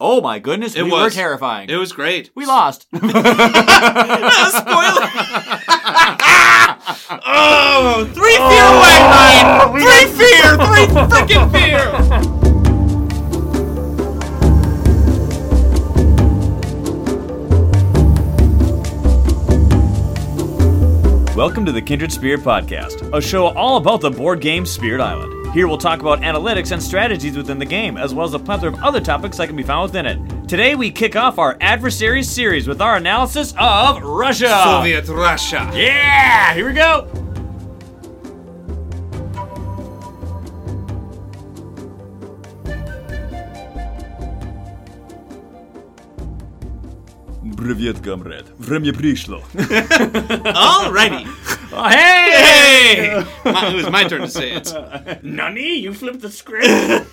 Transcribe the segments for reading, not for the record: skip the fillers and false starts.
Oh my goodness, we were terrifying. It was great. We lost. Spoiler! Oh, three fear away, man! Three freaking fear! Welcome to the Kindred Spirit Podcast, a show all about the board game Spirit Island. Here we'll talk about analytics and strategies within the game, as well as a plethora of other topics that can be found within it. Today we kick off our Adversaries series with our analysis of Russia! Soviet Russia! Yeah! Here we go! Привет, comrade. Время пришло. Alrighty. Oh, hey! It was my turn to say it. Nani, you flipped the script.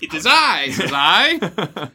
It is I, says I.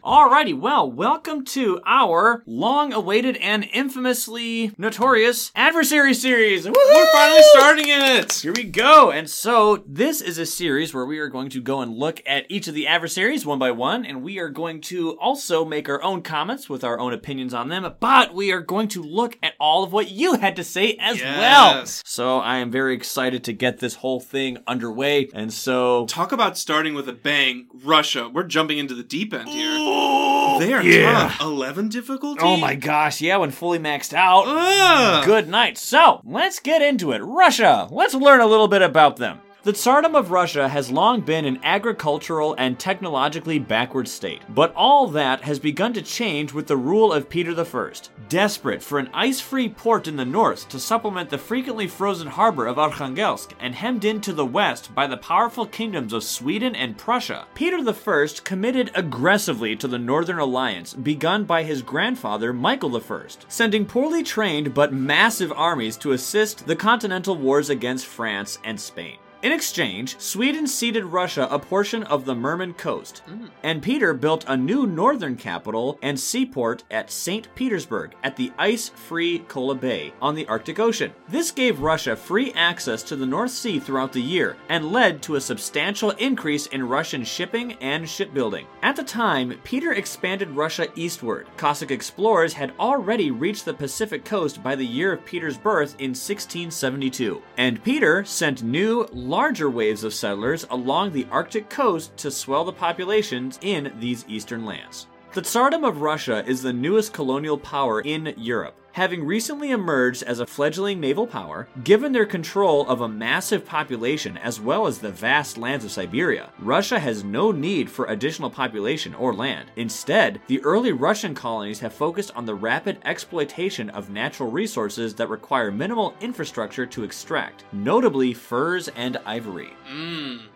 Alrighty, well, welcome to our long-awaited and infamously notorious Adversary series. Woo-hoo! We're finally starting it. Here we go. And so this is a series where we are going to go and look at each of the adversaries one by one, and we are going to also make our own comments with our own opinions on them, but we are going to look at all of what you had to say as well. So I am very excited to get this whole thing underway, and so... Talk about starting with a bang. Russia, we're jumping into the deep end here. Ooh, they are tough. 11 difficulty? Oh my gosh, yeah, when fully maxed out. Good night. So, let's get into it. Russia, let's learn a little bit about them. The Tsardom of Russia has long been an agricultural and technologically backward state, but all that has begun to change with the rule of Peter I. Desperate for an ice-free port in the north to supplement the frequently frozen harbor of Arkhangelsk and hemmed in to the west by the powerful kingdoms of Sweden and Prussia, Peter I committed aggressively to the Northern Alliance begun by his grandfather Michael I, sending poorly trained but massive armies to assist the continental wars against France and Spain. In exchange, Sweden ceded Russia a portion of the Murman coast, and Peter built a new northern capital and seaport at St. Petersburg at the ice-free Kola Bay on the Arctic Ocean. This gave Russia free access to the North Sea throughout the year and led to a substantial increase in Russian shipping and shipbuilding. At the time, Peter expanded Russia eastward. Cossack explorers had already reached the Pacific coast by the year of Peter's birth in 1672, and Peter sent new, larger waves of settlers along the Arctic coast to swell the populations in these eastern lands. The Tsardom of Russia is the newest colonial power in Europe, having recently emerged as a fledgling naval power, given their control of a massive population as well as the vast lands of Siberia. Russia has no need for additional population or land. Instead, the early Russian colonies have focused on the rapid exploitation of natural resources that require minimal infrastructure to extract, notably furs and ivory.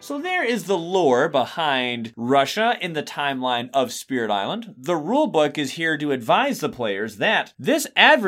So there is the lore behind Russia in the timeline of Spirit Island. The rulebook is here to advise the players that this adversary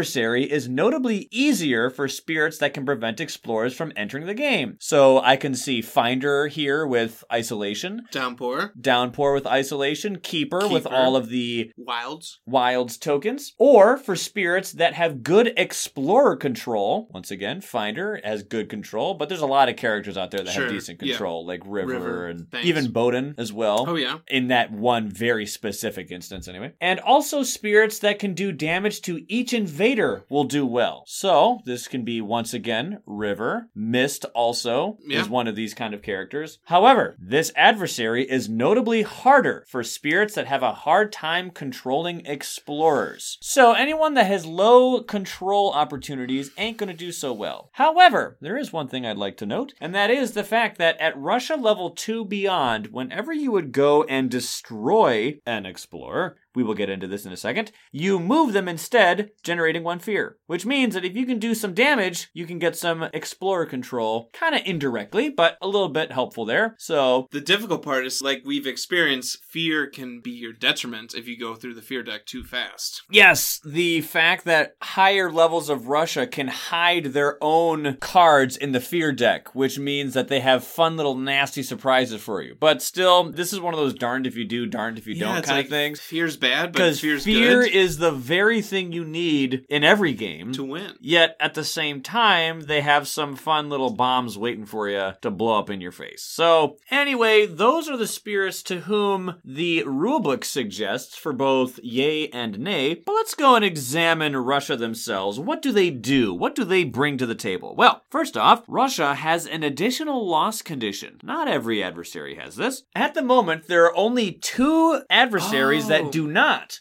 is notably easier for spirits that can prevent explorers from entering the game. So I can see Finder here with isolation. Downpour with isolation. Keeper with all of the wilds tokens. Or for spirits that have good explorer control. Once again, Finder has good control, but there's a lot of characters out there that have decent control, like River and even Bowden as well. Oh yeah. In that one very specific instance anyway. And also spirits that can do damage to each invader will do well. So this can be, once again, River. Mist also is one of these kind of characters. However, this adversary is notably harder for spirits that have a hard time controlling explorers. So anyone that has low control opportunities ain't going to do so well. However, there is one thing I'd like to note, and that is the fact that at Russia level 2 beyond, whenever you would go and destroy an explorer, we will get into this in a second, you move them instead, generating one fear. Which means that if you can do some damage, you can get some explorer control, kind of indirectly, but a little bit helpful there. So the difficult part is, like we've experienced, fear can be your detriment if you go through the fear deck too fast. Yes, the fact that higher levels of Russia can hide their own cards in the fear deck, which means that they have fun little nasty surprises for you. But still, this is one of those darned if you do, darned if you don't kind of things. Fear's bad, but fear's good. Because fear is the very thing you need in every game to win. Yet at the same time, they have some fun little bombs waiting for you to blow up in your face. So anyway, those are the spirits to whom the rulebook suggests for both yay and nay. But let's go and examine Russia themselves. What do they do? What do they bring to the table? Well, first off, Russia has an additional loss condition. Not every adversary has this. At the moment, there are only two adversaries that do not.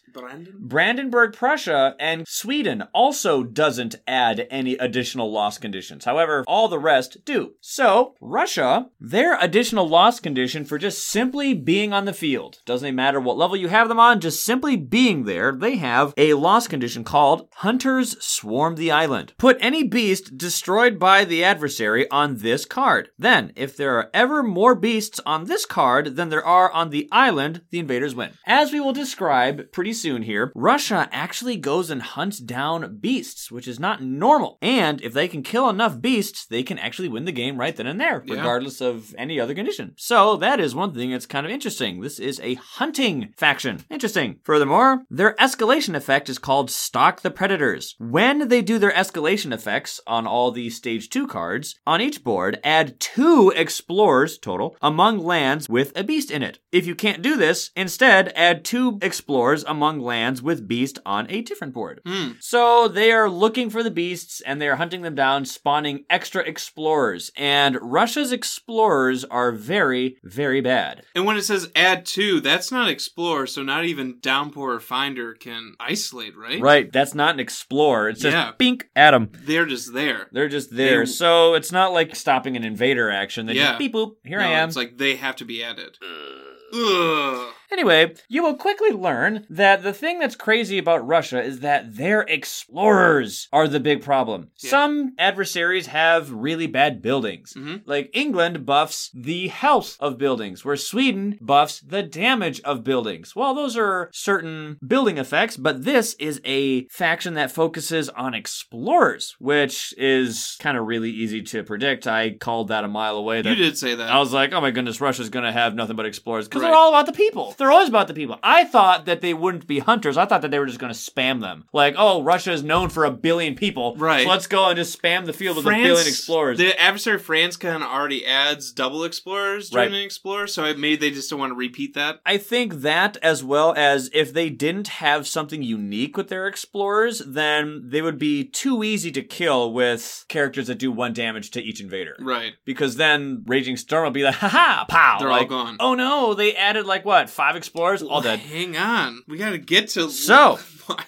Brandenburg, Prussia, and Sweden also doesn't add any additional loss conditions. However, all the rest do. So, Russia, their additional loss condition for just simply being on the field, doesn't matter what level you have them on, just simply being there, they have a loss condition called Hunters Swarm the Island. Put any beast destroyed by the adversary on this card. Then, if there are ever more beasts on this card than there are on the island, the invaders win. As we will describe pretty soon here, Russia actually goes and hunts down beasts, which is not normal. And if they can kill enough beasts, they can actually win the game right then and there, regardless of any other condition. So that is one thing that's kind of interesting. This is a hunting faction. Interesting. Furthermore, their escalation effect is called Stalk the Predators. When they do their escalation effects on all the stage 2 cards, on each board, add 2 explorers total among lands with a beast in it. If you can't do this, instead add 2 explorers among lands with beast on a different board. So they are looking for the beasts and they are hunting them down, spawning extra explorers. And Russia's explorers are very, very bad. And when it says add 2, that's not explorer, so not even Downpour or Finder can isolate, right? Right, that's not an explorer. It's just bink, add them. They're just there. They're just there. So it's not like stopping an invader action. They just beep boop, here I am. It's like they have to be added. Ugh. Anyway, you will quickly learn that the thing that's crazy about Russia is that their explorers are the big problem. Yeah. Some adversaries have really bad buildings. Like England buffs the health of buildings, where Sweden buffs the damage of buildings. Well, those are certain building effects, but this is a faction that focuses on explorers, which is kind of really easy to predict. I called that a mile away. You did say that. I was like, oh my goodness, Russia's going to have nothing but explorers because they're all about the people. They're always about the people. I thought that they wouldn't be hunters. I thought that they were just going to spam them. Like, oh, Russia is known for a billion people. Right. So let's go and just spam the field with a billion explorers. The adversary France kind of already adds double explorers during an explorer, so maybe they just don't want to repeat that. I think that, as well as if they didn't have something unique with their explorers, then they would be too easy to kill with characters that do 1 damage to each invader. Right. Because then Raging Storm will be like, ha-ha, pow. They're like, all gone. Oh no, they added like what? 5 explorers, all dead. Hang on. We gotta get to... So...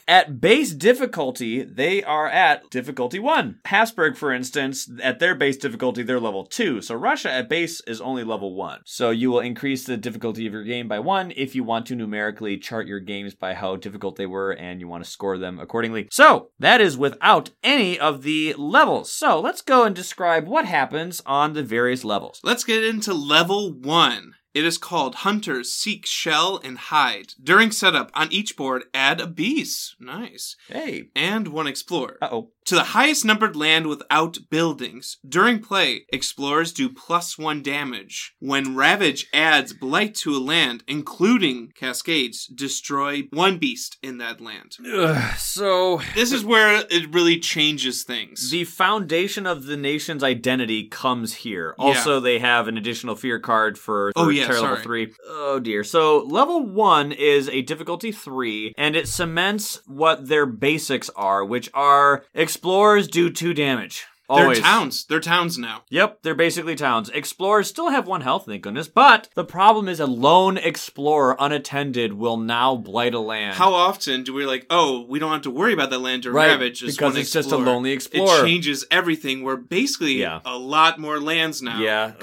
At base difficulty, they are at difficulty 1. Habsburg, for instance, at their base difficulty, they're level 2. So Russia at base is only level 1. So you will increase the difficulty of your game by 1 if you want to numerically chart your games by how difficult they were and you want to score them accordingly. So that is without any of the levels. So let's go and describe what happens on the various levels. Let's get into level 1. It is called Hunters Seek, Shell, and Hide. During setup, on each board, add a beast. Nice. Hey. And 1 explorer. Uh-oh. To the highest numbered land without buildings. During play, explorers do +1 damage. When Ravage adds Blight to a land, including Cascades, destroy 1 beast in that land. So... This is where it really changes things. The foundation of the nation's identity comes here. Also, they have an additional fear card for... level 3. Oh dear. So level 1 is a difficulty 3, and it cements what their basics are, which are explorers do 2 damage. Always. They're towns. They're towns now. Yep, they're basically towns. Explorers still have 1 health, thank goodness, but the problem is a lone explorer unattended will now blight a land. How often do we like, oh, we don't have to worry about that land or ravage? Just because it's just a lonely explorer. It changes everything. We're basically a lot more lands now. Yeah.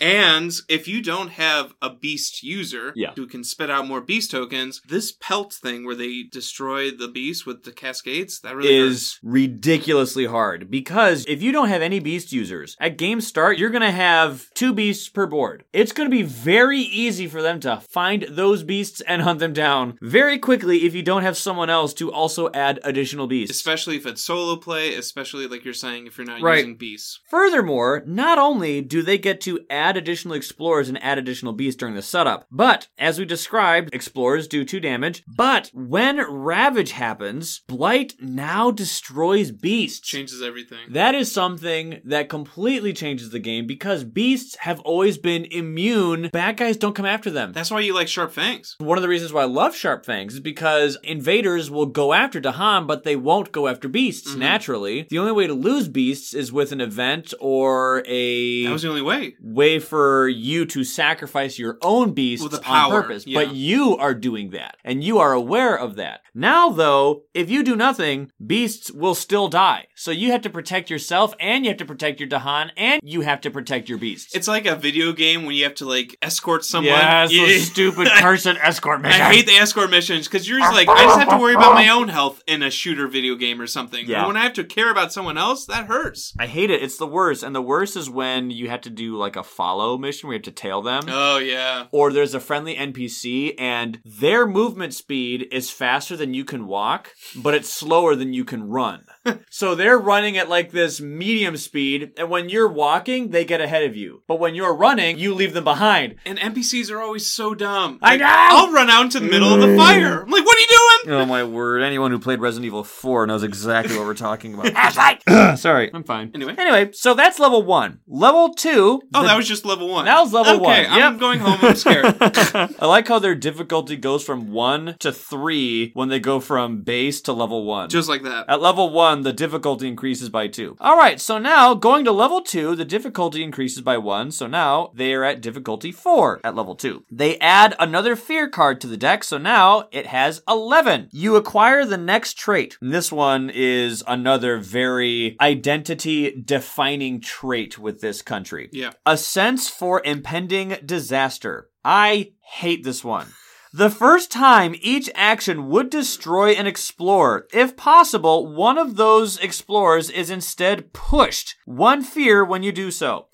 And if you don't have a beast user who can spit out more beast tokens, this pelt thing where they destroy the beast with the cascades, that really is ridiculously hard, because if you don't have any beast users, at game start, you're going to have 2 beasts per board. It's going to be very easy for them to find those beasts and hunt them down very quickly if you don't have someone else to also add additional beasts. Especially if it's solo play, especially like you're saying, if you're not using beasts. Furthermore, not only do they get to add additional explorers and add additional beasts during the setup. But, as we described, explorers do 2 damage. But, when Ravage happens, Blight now destroys beasts. Changes everything. That is something that completely changes the game because beasts have always been immune. Bad guys don't come after them. That's why you like Sharp Fangs. One of the reasons why I love Sharp Fangs is because invaders will go after Dahan, but they won't go after beasts, naturally. The only way to lose beasts is with an event or a... That was the only way. Way for you to sacrifice your own beasts with the power, on purpose. Yeah. But you are doing that, and you are aware of that. Now, though, if you do nothing, beasts will still die. So you have to protect yourself, and you have to protect your Dahan, and you have to protect your beasts. It's like a video game when you have to, like, escort someone. Yeah, it's a stupid person escort mission. I hate the escort missions, because you're just like, I just have to worry about my own health in a shooter video game or something. Yeah. But when I have to care about someone else, that hurts. I hate it. It's the worst. And the worst is when you have to do, like, a follow mission where you have to tail them. Oh, yeah. Or there's a friendly NPC, and their movement speed is faster than you can walk, but it's slower than you can run. So they're running at like this medium speed, and when you're walking, they get ahead of you. But when you're running, you leave them behind. And NPCs are always so dumb. Like, I know! I'll run out into the middle of the fire. I'm like, what are you doing? Oh my word. Anyone who played Resident Evil 4 knows exactly what we're talking about. Sorry. I'm fine. Anyway, so that's level 1. Level 2... Oh, that was just level 1. That was level 1. Okay, I'm going home. I'm scared. I like how their difficulty goes from 1 to 3 when they go from base to level 1. Just like that. At level 1, the difficulty increases by 2. All right, so now going to level 2, the difficulty increases by 1. So now they are at difficulty 4 at level 2. They add another fear card to the deck. So now it has 11. You acquire the next trait. And this one is another very identity-defining trait with this country. Yeah. A sense for impending disaster. I hate this one. The first time each action would destroy an explorer. If possible, one of those explorers is instead pushed. One fear when you do so.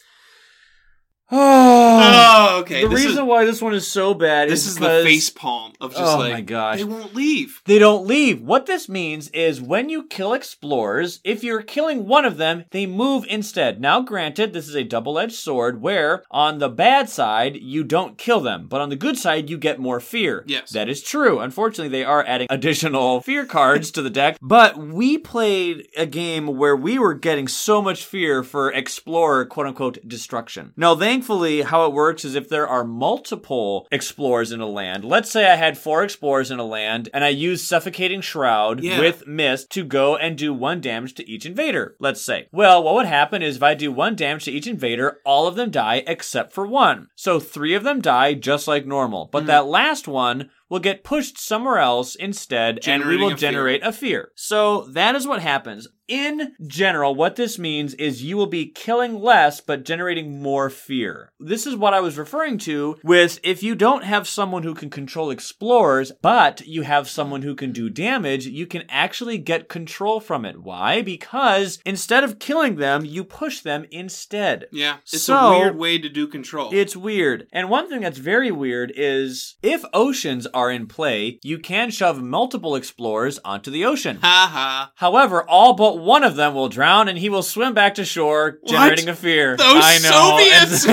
Oh, okay. The reason why this one is so bad is because... This is the facepalm of just my gosh. They won't leave. They don't leave. What this means is when you kill explorers, if you're killing one of them, they move instead. Now, granted, this is a double-edged sword where on the bad side, you don't kill them. But on the good side, you get more fear. Yes. That is true. Unfortunately, they are adding additional fear cards to the deck. But we played a game where we were getting so much fear for explorer, quote-unquote, destruction. Now, thankfully, how it works is if there are multiple explorers in a land, let's say I had 4 explorers in a land, and I used Suffocating Shroud with Mist to go and do 1 damage to each invader, let's say. Well, what would happen is if I do 1 damage to each invader, all of them die except for 1. So 3 of them die just like normal. But that last one will get pushed somewhere else instead, and we will generate a fear. So that is what happens. In general, what this means is you will be killing less, but generating more fear. This is what I was referring to with if you don't have someone who can control explorers, but you have someone who can do damage, you can actually get control from it. Why? Because instead of killing them, you push them instead. Yeah, it's a weird way to do control. It's weird. And one thing that's very weird is if oceans are in play, you can shove multiple explorers onto the ocean. However, all but one of them will drown and he will swim back to shore, generating a fear. Those Soviets!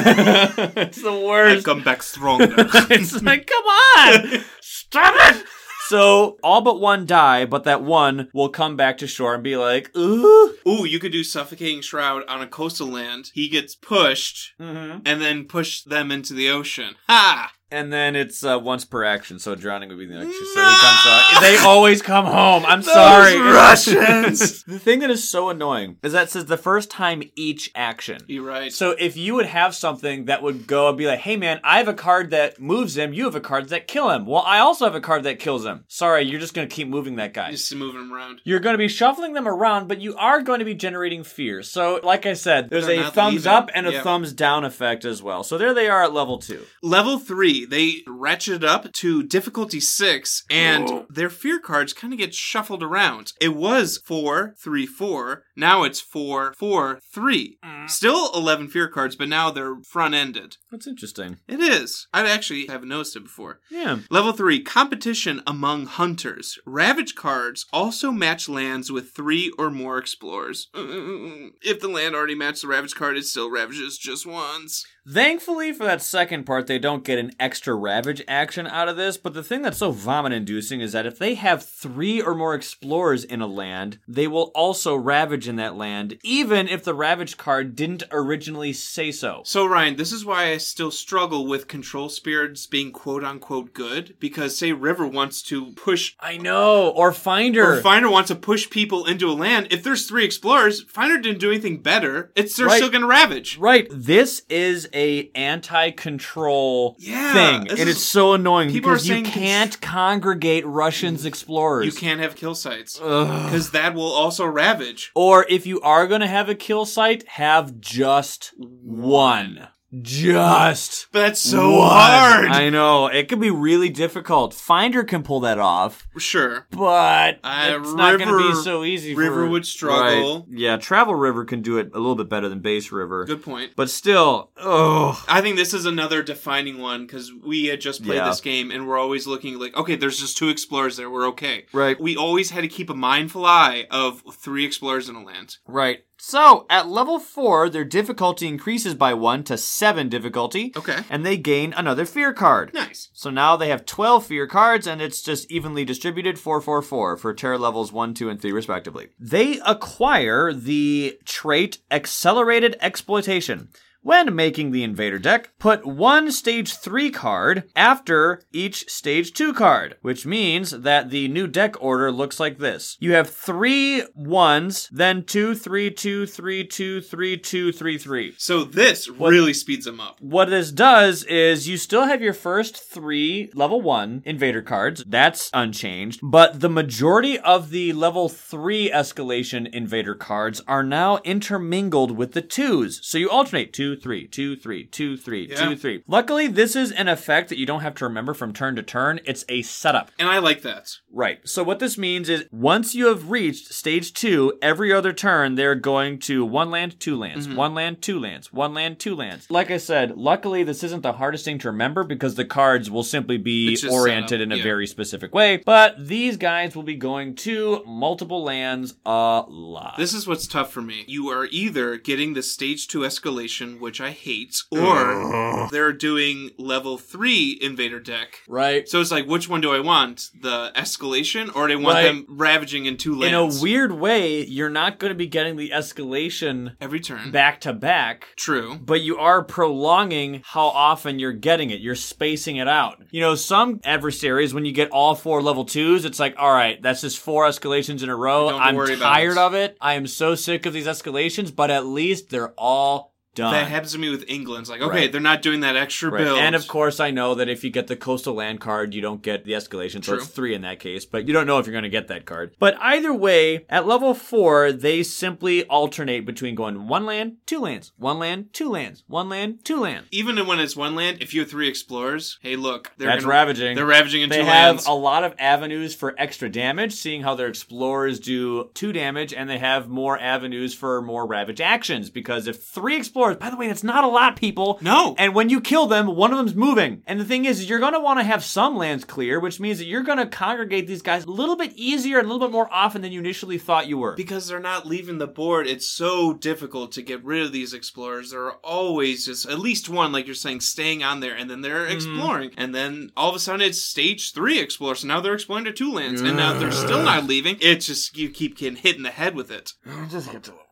It's the worst. I've come back stronger. It's like, come on! Stop it! So, all but one die, but that one will come back to shore and be like, ooh. Ooh, you could do Suffocating Shroud on a coastal land. He gets pushed, and then push them into the ocean. Ha! And then it's once per action, so drowning would be the next. So he comes out. They always come home. I'm sorry. Russians! The thing that is so annoying is that it says the first time each action. You're right. So if you would have something that would go and be like, hey man, I have a card that moves him, you have a card that kill him. Well, I also have a card that kills him. Sorry, you're just going to keep moving that guy. Just moving him around. You're going to be shuffling them around, but you are going to be generating fear. So, like I said, there's a thumbs up and a thumbs down effect as well. So there they are at level 2. Level 3. 3. They ratchet up to difficulty 6, and their fear cards kind of get shuffled around. It was 4-3-4. Now it's 4-4-3. Still 11 fear cards, but now they're front-ended. That's interesting. It is. I actually haven't noticed it before. Yeah. Level 3, competition among hunters. Ravage cards also match lands with 3 or more explorers. If the land already matched the ravage card, it still ravages just once. Thankfully for that second part, they don't get an extra ravage action out of this, but the thing that's so vomit-inducing is that if they have 3 or more explorers in a land, they will also ravage in that land, even if the ravage card didn't originally say so. So, Ryan, this is why I still struggle with control spirits being quote-unquote good, because, say, River wants to push... I know, or Finder. Or Finder wants to push people into a land. If there's 3 explorers, Finder didn't do anything better. They're still going to ravage. Right. This is a anti-control thing. And it's so annoying because you can't congregate Russians explorers. You can't have kill sites because that will also ravage. Or if you are going to have a kill site, have just one. But that's so hard. I know. It can be really difficult. Finder can pull that off. Sure. But it's not going to be so easy for... River would struggle. Right. Yeah, Travel River can do it a little bit better than Base River. Good point. But still, I think this is another defining one because we had just played this game and we're always looking like, okay, there's just 2 explorers there. We're okay. Right. We always had to keep a mindful eye of 3 explorers in a land. Right. So, at level 4, their difficulty increases by 1 to 7 difficulty. Okay. And they gain another fear card. Nice. So now they have 12 fear cards, and it's just evenly distributed 4-4-4 for terror levels 1, 2, and 3, respectively. They acquire the trait Accelerated Exploitation. When making the Invader deck, put one Stage 3 card after each Stage 2 card, which means that the new deck order looks like this. You have 3 1s, then 2, 3, 2, 3, 2, 3, 2, 3, 3. So this really speeds them up. What this does is you still have your first 3 level 1 Invader cards. That's unchanged. But the majority of the level 3 escalation Invader cards are now intermingled with the 2s. So you alternate 2, 3, 2, 3, 2, 3, 2, 3. Luckily, this is an effect that you don't have to remember from turn to turn. It's a setup. And I like that. Right. So what this means is once you have reached stage 2, every other turn, they're going to 1 land, 2 lands, mm-hmm. 1 land, 2 lands, 1 land, 2 lands. Like I said, luckily, this isn't the hardest thing to remember because the cards will simply be oriented in a very specific way. But these guys will be going to multiple lands a lot. This is what's tough for me. You are either getting the stage 2 escalation, which I hate, or they're doing level 3 Invader deck. Right. So it's like, which one do I want? The escalation, or do I want them ravaging in 2 lands? In a weird way, you're not going to be getting the escalation every turn back to back. True. But you are prolonging how often you're getting it. You're spacing it out. You know, some adversaries, when you get all 4 level 2s, it's like, all right, that's just 4 escalations in a row. I'm tired of it. I am so sick of these escalations, but at least they're all done. That happens to me with England. It's like, okay, they're not doing that extra build. And of course, I know that if you get the coastal land card, you don't get the escalation. So it's 3 in that case, but you don't know if you're going to get that card. But either way, at level 4, they simply alternate between going 1 land, 2 lands, 1 land, 2 lands, 1 land, 2 lands. Even when it's 1 land, if you have 3 explorers, hey, look, ravaging. They're ravaging in 2 lands. They have a lot of avenues for extra damage, seeing how their explorers do 2 damage, and they have more avenues for more ravage actions because if 3 explorers... By the way, that's not a lot, people. No. And when you kill them, one of them's moving. And the thing is, you're going to want to have some lands clear, which means that you're going to congregate these guys a little bit easier and a little bit more often than you initially thought you were. Because they're not leaving the board. It's so difficult to get rid of these explorers. There are always just at least one, like you're saying, staying on there, and then they're exploring. And then all of a sudden, it's stage 3 explorers. So now they're exploring to 2 lands, and now they're still not leaving. It's just, you keep getting hit in the head with it. Just get to level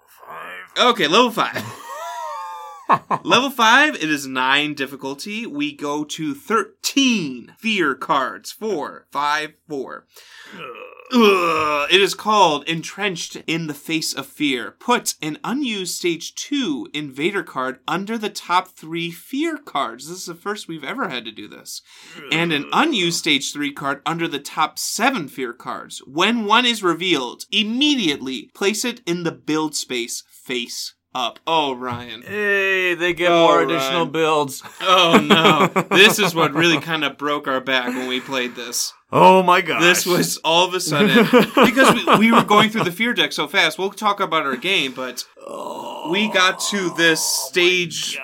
5. Okay, level 5. Level 5, it is 9 difficulty. We go to 13 fear cards. 4, 5, 4. It is called Entrenched in the Face of Fear. Put an unused Stage 2 Invader card under the top 3 fear cards. This is the first we've ever had to do this. And an unused Stage 3 card under the top 7 fear cards. When one is revealed, immediately place it in the build space face up. Oh, Ryan. Hey, they get more additional builds. Oh, no. This is what really kind of broke our back when we played this. Oh, my gosh. This was all of a sudden, because we were going through the fear deck so fast. We'll talk about our game, but we got to this stage.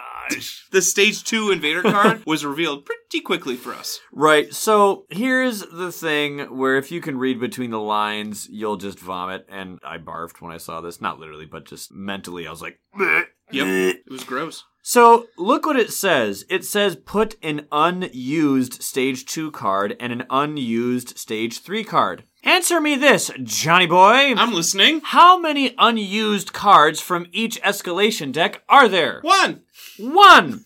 The stage 2 invader card was revealed pretty quickly for us. Right, so here's the thing where if you can read between the lines, you'll just vomit. And I barfed when I saw this. Not literally, but just mentally. I was like, bleh. Yep, it was gross. So look what it says. It says put an unused stage 2 card and an unused stage 3 card. Answer me this, Johnny boy. I'm listening. How many unused cards from each escalation deck are there? One.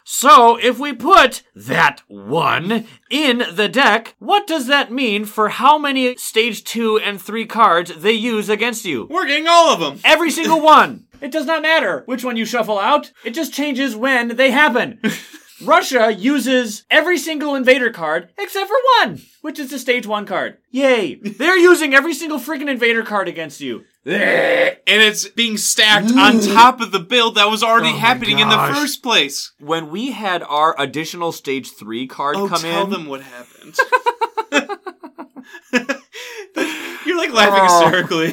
So if we put that one in the deck, what does that mean for how many stage 2 and 3 cards they use against you? We're getting all of them. Every single one. It does not matter which one you shuffle out. It just changes when they happen. Russia uses every single invader card except for one, which is the stage 1 card. Yay. They're using every single freaking invader card against you. And it's being stacked on top of the build that was already happening in the first place. When we had our additional stage 3 card come in. Oh, tell them what happened. You're like laughing hysterically.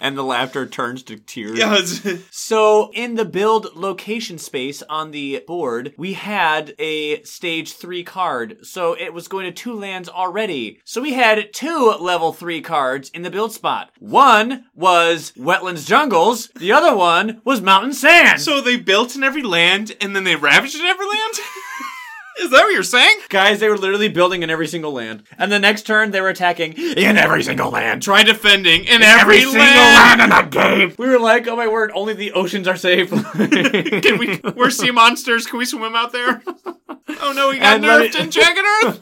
And the laughter turns to tears. Yes. So in the build location space on the board, we had a stage 3 card. So it was going to 2 lands already. So we had 2 level 3 cards in the build spot. One was Wetlands Jungles. The other one was Mountain Sand. So they built in every land and then they ravaged in every land? Is that what you're saying? Guys, they were literally building in every single land. And the next turn, they were attacking in every single land. Try defending in every single land in that game. We were like, oh my word, only the oceans are safe. Can we? We're sea monsters. Can we swim out there? Oh no, we got nerfed in Jagged Earth.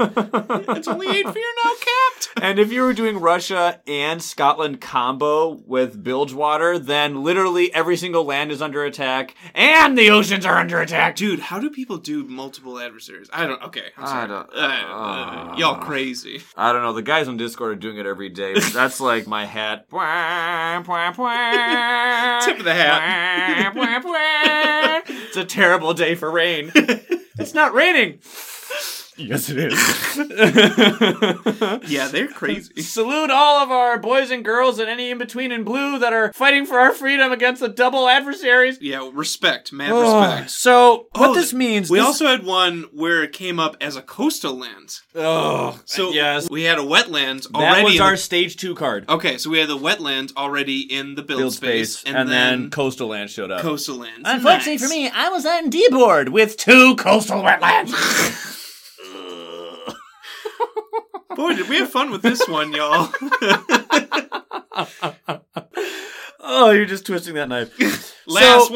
It's only 8 fear now capped. And if you were doing Russia and Scotland combo with Bilgewater, then literally every single land is under attack. And the oceans are under attack. Dude, how do people do multiple adversaries? I don't... Okay, I'm sorry. Y'all crazy. I don't know. The guys on Discord are doing it every day. That's like my hat. Tip of the hat. It's a terrible day for rain. It's not raining. Yes, it is. Yeah, they're crazy. Salute all of our boys and girls and any in-between in blue that are fighting for our freedom against the double adversaries. Yeah, respect. Mad respect. So, what this means... We also had one where it came up as a coastal land. Oh, so yes. We had a wetlands already... That was our stage 2 card. Okay, so we had the wetlands already in the build space. And then coastal land showed up. Coastal land. Unfortunately for me, I was on D-board with 2 coastal wetlands. Boy, did we have fun with this one, y'all. Oh, you're just twisting that knife. Last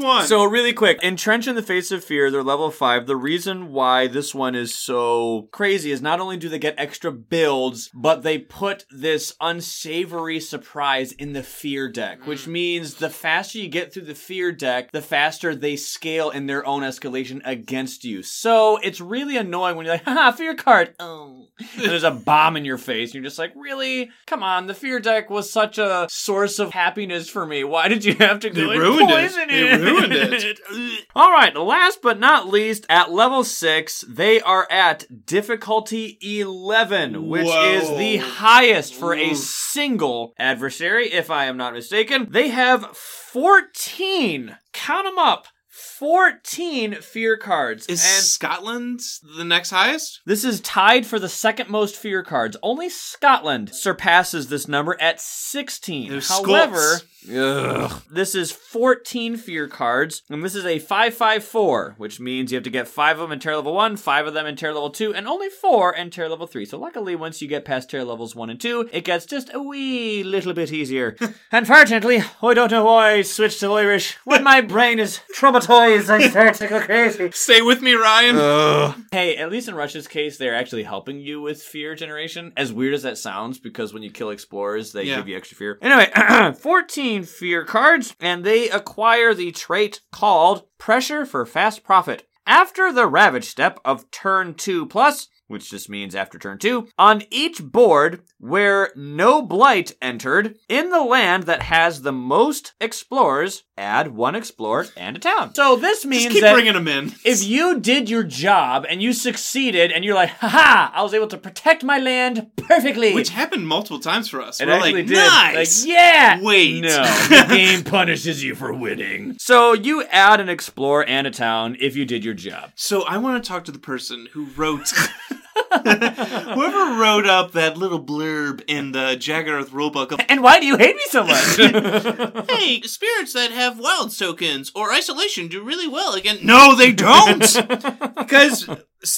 one. So really quick, Entrench in the Face of Fear, they're level 5. The reason why this one is so crazy is not only do they get extra builds, but they put this unsavory surprise in the fear deck, which means the faster you get through the fear deck, the faster they scale in their own escalation against you. So it's really annoying when you're like, haha, fear card. Oh. And there's a bomb in your face. And you're just like, really? Come on, the fear deck was such a source of happiness for me. Why did you have to go and poison it? They ruined it. All right, last but not least, at level 6, they are at difficulty 11, which is the highest for a single adversary, if I am not mistaken. They have 14, count them up, 14 fear cards. Is Scotland the next highest? This is tied for the second most fear cards. Only Scotland surpasses this number at 16. There's However... Scots. Ugh. This is 14 fear cards, and this is a 5/5/4, which means you have to get 5 of them in tier level 1, 5 of them in tier level 2, and only 4 in tier level 3. So luckily, once you get past tier levels 1 and 2, it gets just a wee little bit easier. Unfortunately, I don't know why I switched to Irish. When my brain is traumatized, I start to go crazy. Stay with me, Ryan. Hey, at least in Russia's case, they're actually helping you with fear generation, as weird as that sounds, because when you kill explorers, they give you extra fear. Anyway, 14 fear cards, and they acquire the trait called Pressure for Fast Profit. After the Ravage step of turn 2+, which just means after turn 2, on each board where no blight entered, in the land that has the most explorers, add one explorer and a town. So this means just keep that bringing them in. If you did your job and you succeeded and you're like, haha, I was able to protect my land perfectly. Which happened multiple times for us. It We're like, did. Nice! Like, yeah! Wait. No, the game punishes you for winning. So you add an explorer and a town if you did your job. So I want to talk to the person who wrote... Whoever wrote up that little blurb in the Jagged Earth rulebook of, and why do you hate me so much? Hey, spirits that have wild tokens or isolation do really well again. No, they don't! Because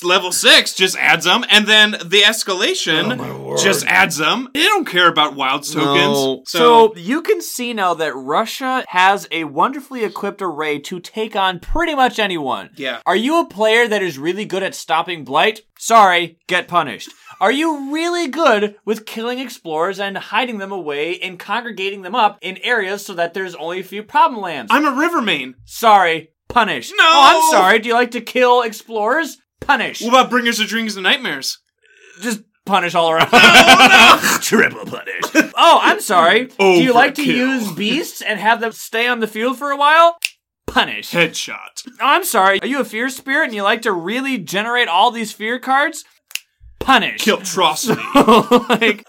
level 6 just adds them, and then the escalation just adds them. They don't care about wild tokens. No. So you can see now that Russia has a wonderfully equipped array to take on pretty much anyone. Yeah. Are you a player that is really good at stopping blight? Sorry, get punished. Are you really good with killing explorers and hiding them away and congregating them up in areas so that there's only a few problem lands? I'm a river main. Sorry, punished. No! Oh, I'm sorry. Do you like to kill explorers? Punished. What about bringers of dreams and nightmares? Just punish all around. No. Triple punish. Oh, I'm sorry. Do you like to use beasts and have them stay on the field for a while? Punish. Headshot. Oh, I'm sorry. Are you a fear spirit and you like to really generate all these fear cards? Punish. Kill Trossley. So, like,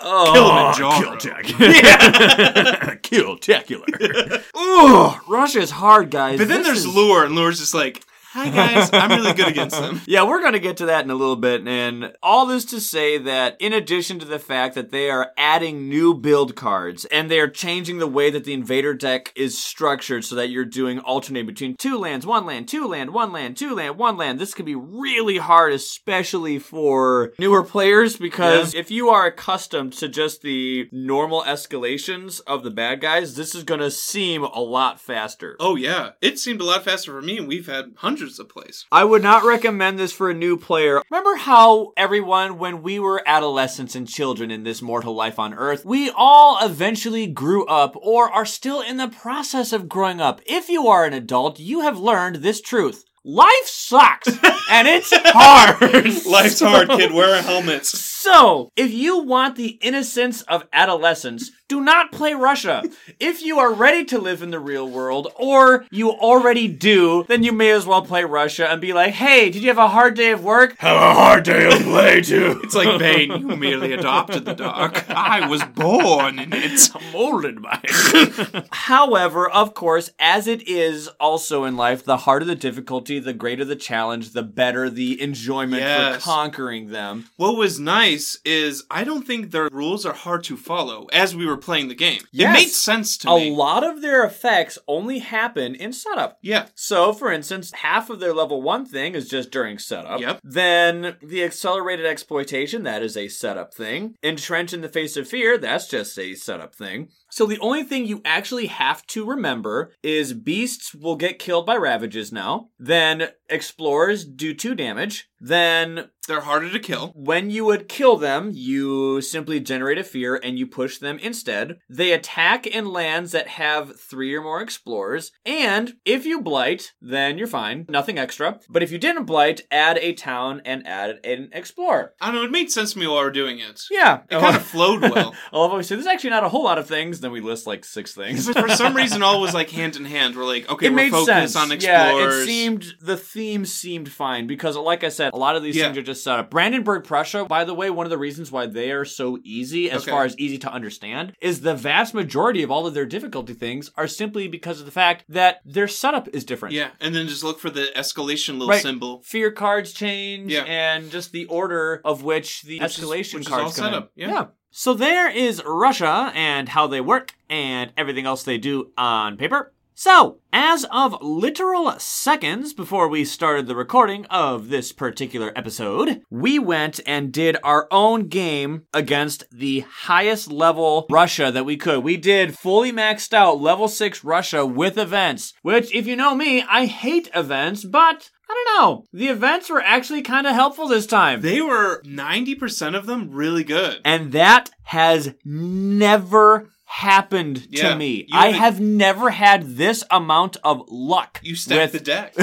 kill Tech. Kill Tecular. Ooh, Russia's hard, guys. But then there's Lure, and Lure's just like, hi guys, I'm really good against them. Yeah, we're going to get to that in a little bit, and all this to say that in addition to the fact that they are adding new build cards, and they are changing the way that the invader deck is structured so that you're doing alternating between two lands, one land, two land, one land, two land, one land. This can be really hard, especially for newer players, because if you are accustomed to just the normal escalations of the bad guys, this is going to seem a lot faster. Oh yeah, it seemed a lot faster for me, and we've had hundreds of plays. I would not recommend this for a new player. Remember how everyone, when we were adolescents and children in this mortal life on Earth, we all eventually grew up or are still in the process of growing up. If you are an adult, you have learned this truth. Life sucks, and it's hard. Life's hard, kid. Wear a helmet. So, if you want the innocence of adolescence, do not play Russia. If you are ready to live in the real world, or you already do, then you may as well play Russia and be like, hey, did you have a hard day of work? Have a hard day of play, too. It's like, Bane, you merely adopted the dark. I was born in it. I'm molded by it. However, of course, as it is also in life, the harder the difficulty, the greater the challenge, the better the enjoyment for conquering them. What was nice is I don't think their rules are hard to follow as we were playing the game. Yes. It made sense to me. A lot of their effects only happen in setup. Yeah. So, for instance, half of their level 1 thing is just during setup. Yep. Then the accelerated exploitation, that is a setup thing. Entrench in the face of fear, that's just a setup thing. So the only thing you actually have to remember is beasts will get killed by ravages now. Then explorers do 2 damage. Then they're harder to kill. When you would kill them, you simply generate a fear and you push them instead. They attack in lands that have 3 or more explorers. And if you blight, then you're fine. Nothing extra. But if you didn't blight, add a town and add an explorer. I don't know. It made sense to me while we were doing it. Yeah. It kind of flowed well. Although we said there's actually not a whole lot of things. Then we list like 6 things. But for some reason, all was like hand in hand. We're like, okay, we're focused on explorers. Yeah, it seemed, the theme seemed fine because like I said, a lot of these things are just set up. Brandenburg, Prussia, by the way, one of the reasons why they are so easy, as far as easy to understand, is the vast majority of all of their difficulty things are simply because of the fact that their setup is different. Yeah, and then just look for the escalation little symbol. Fear cards change, and just the order of which the escalation cards come in. Yeah. So there is Russia and how they work and everything else they do on paper. So, as of literal seconds before we started the recording of this particular episode, we went and did our own game against the highest level Russia that we could. We did fully maxed out level 6 Russia with events, which, if you know me, I hate events, but... I don't know. The events were actually kind of helpful this time. They were 90% of them really good. And that has never happened to me. I have never had this amount of luck. You stacked the deck.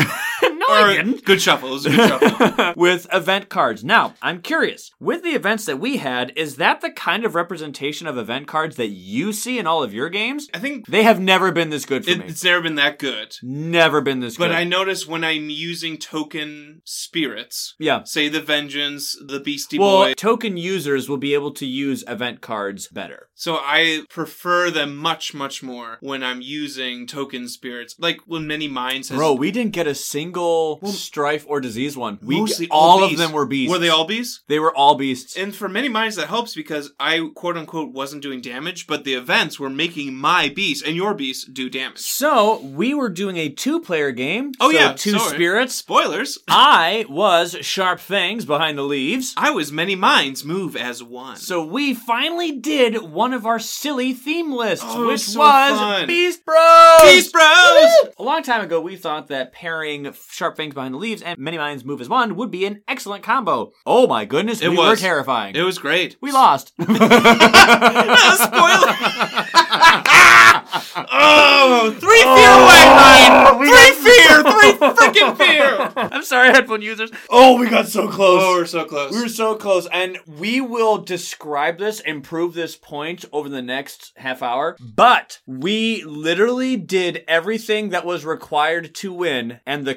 No, I didn't. Good shuffle. It was a good shuffle. With event cards. Now, I'm curious. With the events that we had, is that the kind of representation of event cards that you see in all of your games? I think... They have never been this good for me. It's never been that good. Never been this good. But I notice when I'm using token spirits, say the Vengeance, the Beastie Boy... Well, token users will be able to use event cards better. So I prefer them much, much more when I'm using token spirits. Like when Many Minds has... Bro, we didn't get a single Strife or Disease one. Mostly all of them were beasts. Were they all beasts? They were all beasts. And for Many Minds, that helps because I, quote unquote, wasn't doing damage, but the events were making my beasts and your beasts do damage. So we were doing a two-player game. Oh, so yeah. Two spirits. Spoilers. I was Sharp Fangs Behind the Leaves. I was Many Minds Move as One. So we finally did one of our silly theme lists, which was fun. Beast Bros! Beast Bros! Woo! A long time ago, we thought that pairing Sharp Fangs Behind the Leaves and Many Minds Move as One would be an excellent combo. Oh my goodness, we were terrifying. It was great. We lost. Spoiler! Three fear! I'm sorry, headphone users. Oh, we got so close. Oh, we're so close. We were so close. And we will describe this and prove this point over the next half hour. But we literally did everything that was required to win. And the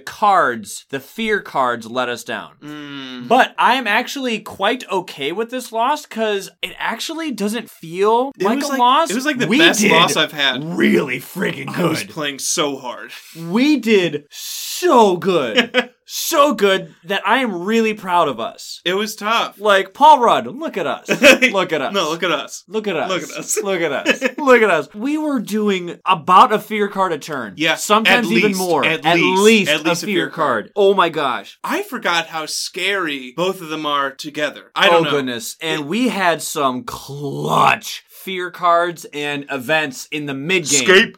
fear cards let us down. Mm. But I'm actually quite okay with this loss because it actually doesn't feel like a loss. It was like the best loss I've had. Really freaking good. I was playing so hard. We did so good. So good that I am really proud of us. It was tough. Like, Paul Rudd, look at us. Look at us. No, look at us. Look at us. Look at us. Look at us. Look at us. We were doing about a fear card a turn. Yeah. Sometimes even more. At least a fear card. Oh my gosh. I forgot how scary both of them are together. I don't know. Oh goodness. And we had some clutch fear cards and events in the mid-game.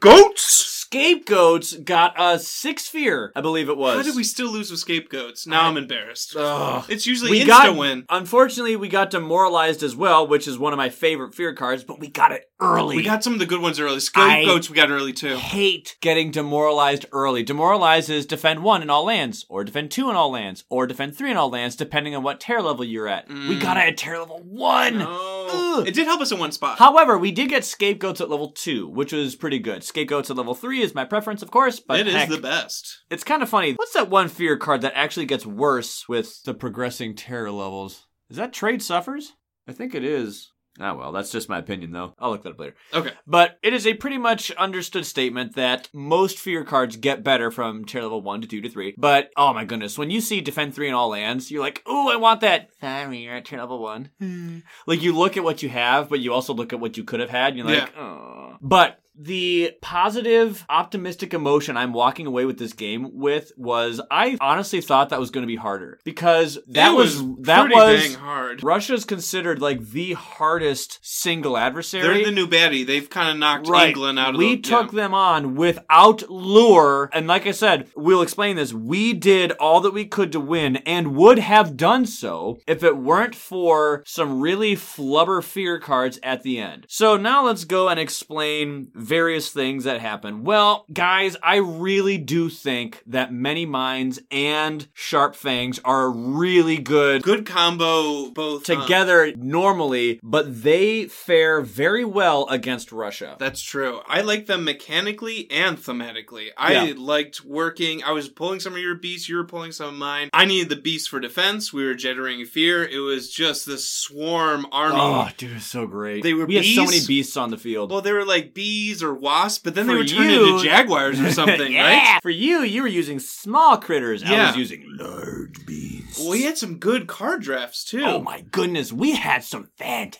Scapegoats got a 6 fear, I believe it was. How did we still lose with Scapegoats? Now I'm embarrassed. Ugh. It's usually insta-win. Unfortunately, we got Demoralized as well, which is one of my favorite fear cards, but we got it early. We got some of the good ones early. Scapegoats we got early, too. I hate getting Demoralized early. Demoralized is defend 1 in all lands, or defend 2 in all lands, or defend 3 in all lands, depending on what terror level you're at. Mm. We got it at terror level 1! No. It did help us in one spot. However, we did get Scapegoats at level 2, which was pretty good. Scapegoats at level 3 is my preference, of course, but it is the best. It's kind of funny. What's that one fear card that actually gets worse with the progressing terror levels? Is that Trade Suffers? I think it is. Ah, well, that's just my opinion, though. I'll look that up later. Okay. But it is a pretty much understood statement that most fear cards get better from tier level 1 to 2 to 3. But, oh my goodness, when you see Defend 3 in all lands, you're like, ooh, I want that. Sorry, you're at tier level 1. Like, you look at what you have, but you also look at what you could have had, and you're like, oh. But... the positive, optimistic emotion I'm walking away with this game with was I honestly thought that was going to be harder because that was dang hard. Russia's considered like the hardest single adversary. They're the new baddie. They've kind of knocked England out of the game. We took them on without Lure, and like I said, we'll explain this. We did all that we could to win and would have done so if it weren't for some really flubber fear cards at the end. So now let's go and explain various things that happen. Well, guys, I really do think that Many Minds and Sharp Fangs are a really good combo both together normally, but they fare very well against Russia. That's true. I like them mechanically and thematically. I liked working. I was pulling some of your beasts. You were pulling some of mine. I needed the beasts for defense. We were generating fear. It was just this swarm army. Oh, dude, it's so great. We had so many beasts on the field. Well, they were like bees or wasps, but then they were turned into jaguars or something, yeah. Right? For you were using small critters. Yeah. I was using large beasts. Well, we had some good card drafts, too. Oh, my goodness. We had some fantastic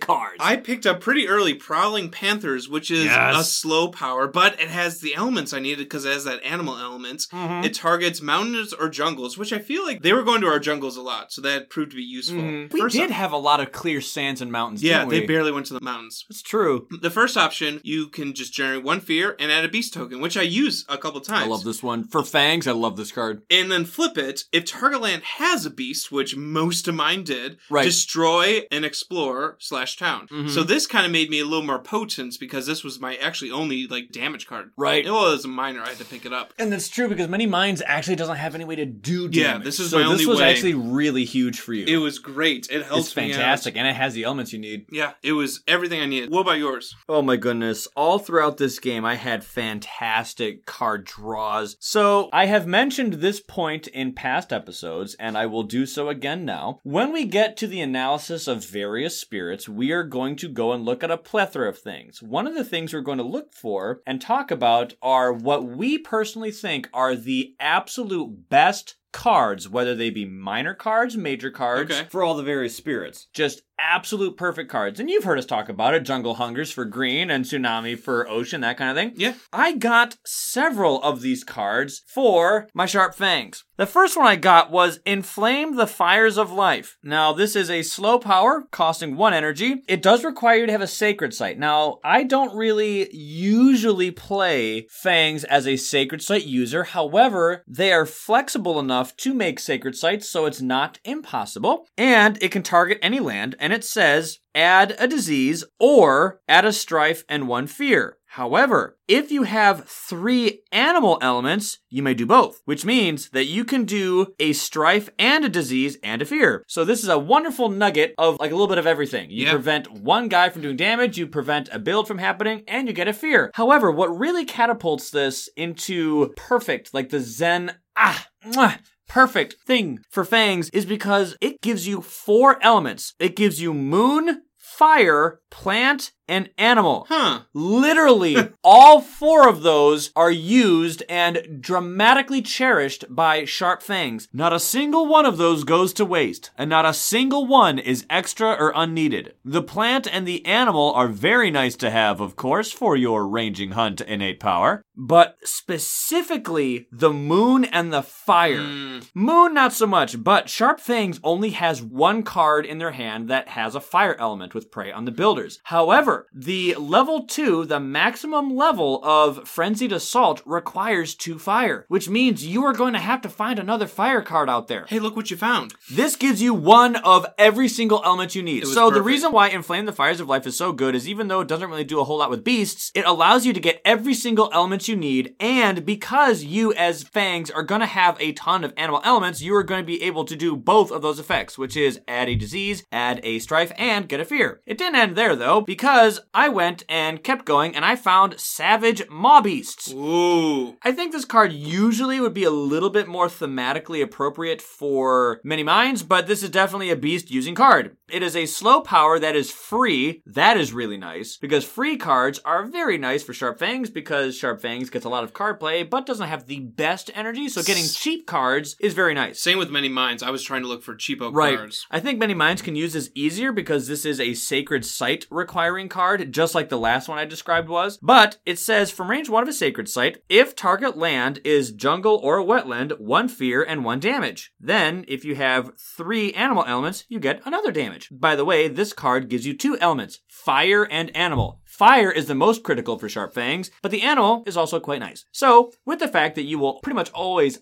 cards. I picked up pretty early Prowling Panthers, which is a slow power, but it has the elements I needed because it has that animal element. Mm-hmm. It targets mountains or jungles, which I feel like they were going to our jungles a lot, so that proved to be useful. Mm. We did have a lot of clear sands and mountains, didn't we? Yeah, they barely went to the mountains. That's true. The first option, you can just generate one fear and add a beast token, which I use a couple times. I love this one. For Fangs, I love this card. And then flip it. If Target Land has a beast, which most of mine did, destroy and explore explore slash town. Mm-hmm. So this kind of made me a little more potent because this was my actually only like damage card. Right. Well, as a minor, I had to pick it up. And that's true because Many Minds actually doesn't have any way to do damage. Yeah, this is so my only way. So this was actually really huge for you. It was great. It helped me. It's fantastic, and it has the elements you need. Yeah, it was everything I needed. What about yours? Oh my goodness. All throughout this game, I had fantastic card draws. So I have mentioned this point in past episodes, and I will do so again now. When we get to the analysis of various spirits, we are going to go and look at a plethora of things. One of the things we're going to look for and talk about are what we personally think are the absolute best cards, whether they be minor cards, major cards, for all the various spirits. Just absolute perfect cards. And you've heard us talk about it. Jungle Hungers for green and Tsunami for ocean, that kind of thing. Yeah. I got several of these cards for my Sharp Fangs. The first one I got was Inflame the Fires of Life. Now, this is a slow power, costing 1 energy. It does require you to have a sacred site. Now, I don't really usually play Fangs as a sacred site user. However, they are flexible enough to make sacred sites, so it's not impossible. And it can target any land, and it says, add a disease or add a strife and 1 fear. However, if you have 3 animal elements, you may do both, which means that you can do a strife and a disease and a fear. So this is a wonderful nugget of like a little bit of everything. You prevent one guy from doing damage, you prevent a build from happening, and you get a fear. However, what really catapults this into perfect, like the Zen, perfect thing for Fangs is because it gives you 4 elements. It gives you moon, fire, plant, and animal. Literally, all 4 of those are used and dramatically cherished by Sharp Fangs. Not a single one of those goes to waste, and not a single one is extra or unneeded. The plant and the animal are very nice to have, of course, for your Ranging Hunt innate power, but specifically the moon and the fire. Moon, not so much, but Sharp Fangs only has 1 card in their hand that has a fire element with Prey on the Builders. However, the level 2, the maximum level of Frenzied Assault requires 2 fire, which means you are going to have to find another fire card out there. Hey, look what you found. This gives you 1 of every single element you need. So perfect. The reason why Inflame the Fires of Life is so good is even though it doesn't really do a whole lot with beasts, it allows you to get every single element you need. And because you as Fangs are going to have a ton of animal elements, you are going to be able to do both of those effects, which is add a disease, add a strife, and get a fear. It didn't end there though, because I went and kept going and I found Savage Maw Beasts. Ooh. I think this card usually would be a little bit more thematically appropriate for Many Minds, but this is definitely a beast using card. It is a slow power that is free. That is really nice because free cards are very nice for Sharp Fangs because Sharp Fangs gets a lot of card play but doesn't have the best energy, so getting cheap cards is very nice. Same with Many Minds. I was trying to look for cheapo cards. I think Many Minds can use this easier because this is a sacred site requiring card, just like the last one I described was. But it says, from range 1 of a sacred site, if target land is jungle or wetland, 1 fear and 1 damage. Then, if you have 3 animal elements, you get another damage. By the way, this card gives you 2 elements, fire and animal. Fire is the most critical for Sharp Fangs, but the animal is also quite nice. So, with the fact that you will pretty much always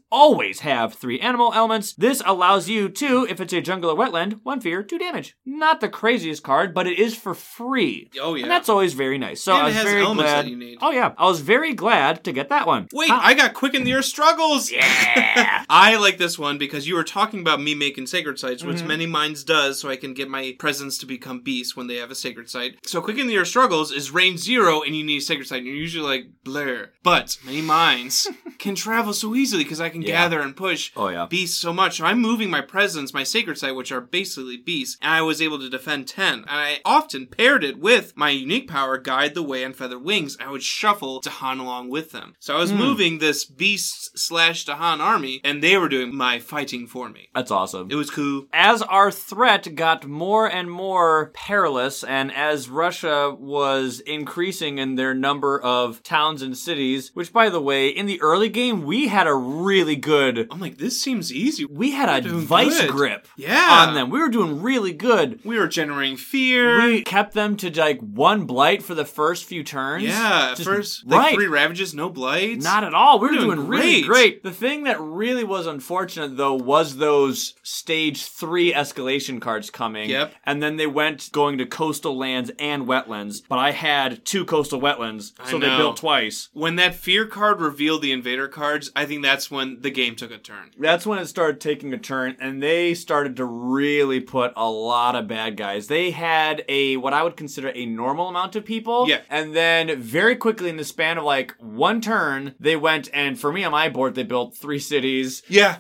have 3 animal elements, this allows you to, if it's a jungle or wetland, 1 fear, 2 damage. Not the craziest card, but it is for free. Oh, yeah. And that's always very nice. So, and I was very glad. That you need. Oh, yeah. I was very glad to get that one. Wait, I got Quickening the Earth Struggles! Yeah! I like this one because you were talking about me making sacred sites, which Many Minds does, so I can get my presents to become beasts when they have a sacred site. So, Quickening the Earth Struggles is range 0 and you need a sacred site and you're usually like blur, but Many Minds can travel so easily because I can gather and push beasts so much. So I'm moving my presence, my sacred site, which are basically beasts, and I was able to defend 10, and I often paired it with my unique power Guide the Way and Feather Wings. I would shuffle Dahan along with them, so I was moving this beast / Dahan army and they were doing my fighting for me. That's awesome. It was cool. As our threat got more and more perilous and as Russia was increasing in their number of towns and cities, which by the way, in the early game, we had a really good... I'm like, this seems easy. We had a vice grip on them. We were doing really good. We were generating fear. here. We kept them to like one blight for the first few turns. Yeah, first like right. 3 ravages, no blights. Not at all. We're doing really great. The thing that really was unfortunate though was those stage 3 escalation cards coming. Yep. And then they went going to coastal lands and wetlands. But I had 2 coastal wetlands, so they built twice. When that fear card revealed the invader cards, I think that's when the game took a turn. That's when it started taking a turn, and they started to really put a lot of bad guys. They had a, what I would consider a normal amount of people. Yeah. And then very quickly in the span of like one turn, they went, and for me on my board, they built 3 cities. Yeah.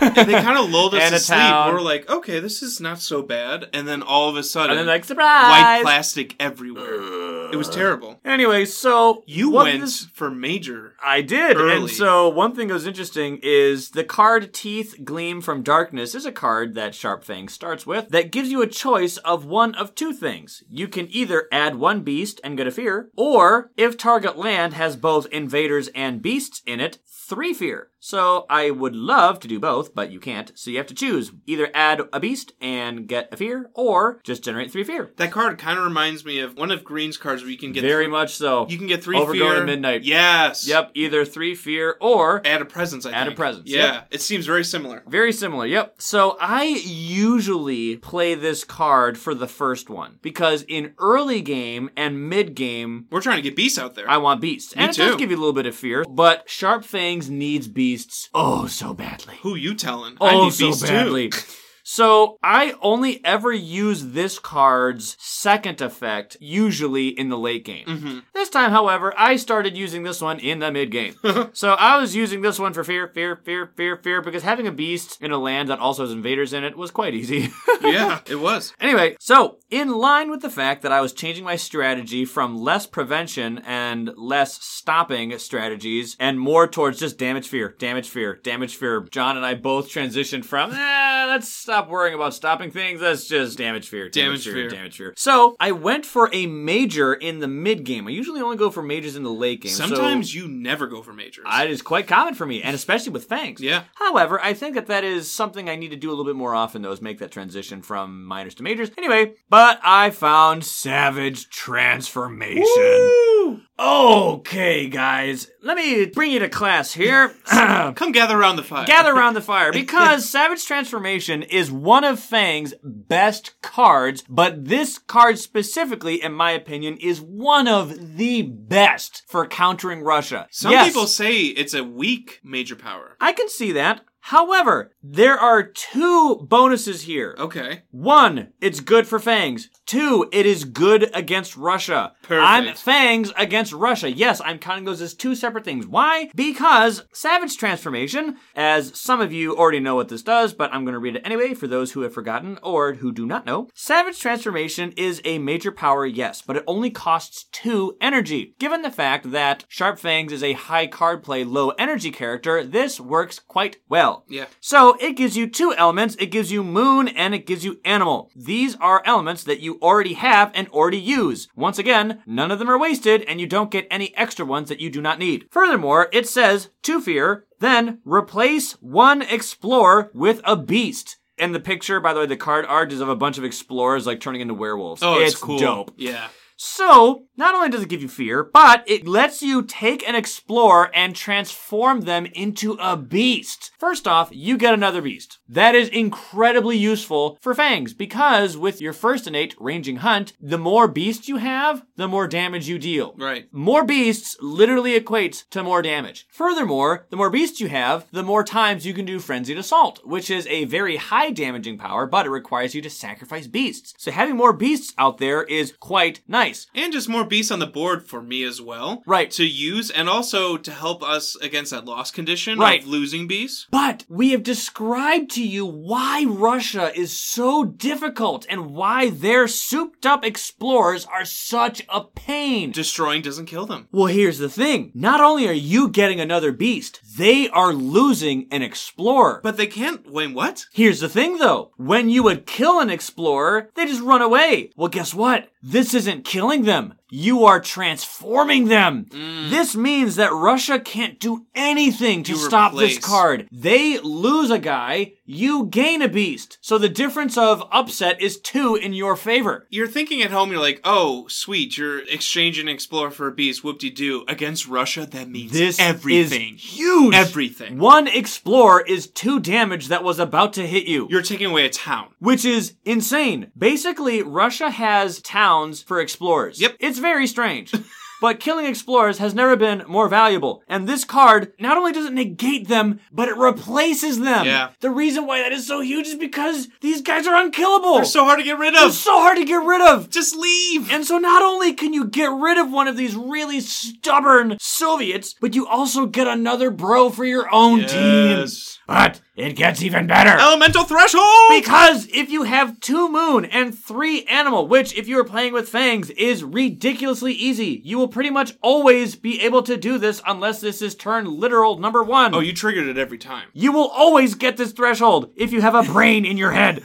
And they kind of lulled us to sleep. We were like, okay, this is not so bad. And then all of a sudden, and then like, surprise! White plastic everywhere. It was terrible. Anyway, so you went for major. I did. Early. And so one thing that was interesting is the card Teeth Gleam from Darkness is a card that Sharp Fangs starts with that gives you a choice of one of 2 things. You can either add 1 beast and get a fear, or if target land has both invaders and beasts in it, 3 fear. So I would love to do both, but you can't. So you have to choose. Either add a beast and get a fear, or just generate 3 fear. That card kind of reminds me of one of Green's cards where you can get... Very much so. You can get 3 fear. Overgoing at midnight. Yes. Yep. Either 3 fear or... Add a presence, I think. Add a presence. Yeah. Yep. It seems very similar. Very similar. Yep. So I usually play this card for the first one because in early game and mid game... We're trying to get beasts out there. I want beasts. And it does give you a little bit of fear, but Sharp Fangs needs beasts. Oh, so badly. Who you telling? Oh, I need so badly. Too. So I only ever use this card's second effect, usually in the late game. Mm-hmm. This time, however, I started using this one in the mid game. So I was using this one for fear, because having a beast in a land that also has invaders in it was quite easy. Yeah, it was. Anyway, so in line with the fact that I was changing my strategy from less prevention and less stopping strategies and more towards just damage fear. John and I both transitioned from, let's stop worrying about stopping things. That's just damage fear. So I went for a major in the mid game. I usually only go for majors in the late game. Sometimes you never go for majors. It is quite common for me, and especially with Fangs. Yeah. However, I think that is something I need to do a little bit more often, though, is make that transition from minors to majors. Anyway, but I found Savage Transformation. Woo! Okay, guys, let me bring you to class here. Come gather around the fire. Gather around the fire, because Savage Transformation is one of Fang's best cards, but this card specifically, in my opinion, is one of the best for countering Russia. Some people say it's a weak major power. I can see that. However, there are 2 bonuses here. Okay. 1, it's good for Fangs. 2, it is good against Russia. Perfect. I'm Fangs against Russia. Yes, I'm counting those as 2 separate things. Why? Because Savage Transformation, as some of you already know what this does, but I'm going to read it anyway for those who have forgotten or who do not know. Savage Transformation is a major power, yes, but it only costs 2 energy. Given the fact that Sharp Fangs is a high card play, low energy character, this works quite well. Yeah. So it gives you 2 elements. It gives you moon and it gives you animal. These are elements that you already have and already use. Once again, none of them are wasted and you don't get any extra ones that you do not need. Furthermore, it says to fear, then replace 1 explorer with a beast. And the picture, by the way, the card art is of a bunch of explorers like turning into werewolves. Oh, it's cool. Dope. Yeah. So, not only does it give you fear, but it lets you take an explorer and transform them into a beast. First off, you get another beast. That is incredibly useful for Fangs, because with your first innate, Ranging Hunt, the more beasts you have, the more damage you deal. Right. More beasts literally equates to more damage. Furthermore, the more beasts you have, the more times you can do Frenzied Assault, which is a very high damaging power, but it requires you to sacrifice beasts. So having more beasts out there is quite nice. And just more beasts on the board for me as well. Right. To use and also to help us against that loss condition of losing beasts. But we have described to you why Russia is so difficult and why their souped up explorers are such a pain. Destroying doesn't kill them. Well, here's the thing. Not only are you getting another beast, they are losing an explorer. But they can't. Wait, what? Here's the thing though. When you would kill an explorer, they just run away. Well, guess what? This isn't killing them. you are transforming them. Mm. This means that Russia can't do anything to stop this card. They lose a guy, you gain a beast. So the difference of upset is 2 in your favor. You're thinking at home, you're like, oh, sweet, you're exchanging an explorer for a beast, whoop-de-doo. Against Russia, that means this everything. This is huge. Everything. 1 explorer is 2 damage that was about to hit you. You're taking away a town. Which is insane. Basically, Russia has towns for explorers. Yep. It's very strange. But killing explorers has never been more valuable. And this card not only doesn't negate them, but it replaces them. Yeah. The reason why that is so huge is because these guys are unkillable. They're so hard to get rid of. They're so hard to get rid of. Just leave. And so not only can you get rid of one of these really stubborn Soviets, but you also get another bro for your own team. But it gets even better. Elemental Threshold! Because if you have 2 moon and 3 animal, which if you are playing with fangs is ridiculously easy, you will pretty much always be able to do this unless this is turn literal number 1. Oh, you triggered it every time. You will always get this threshold if you have a brain in your head.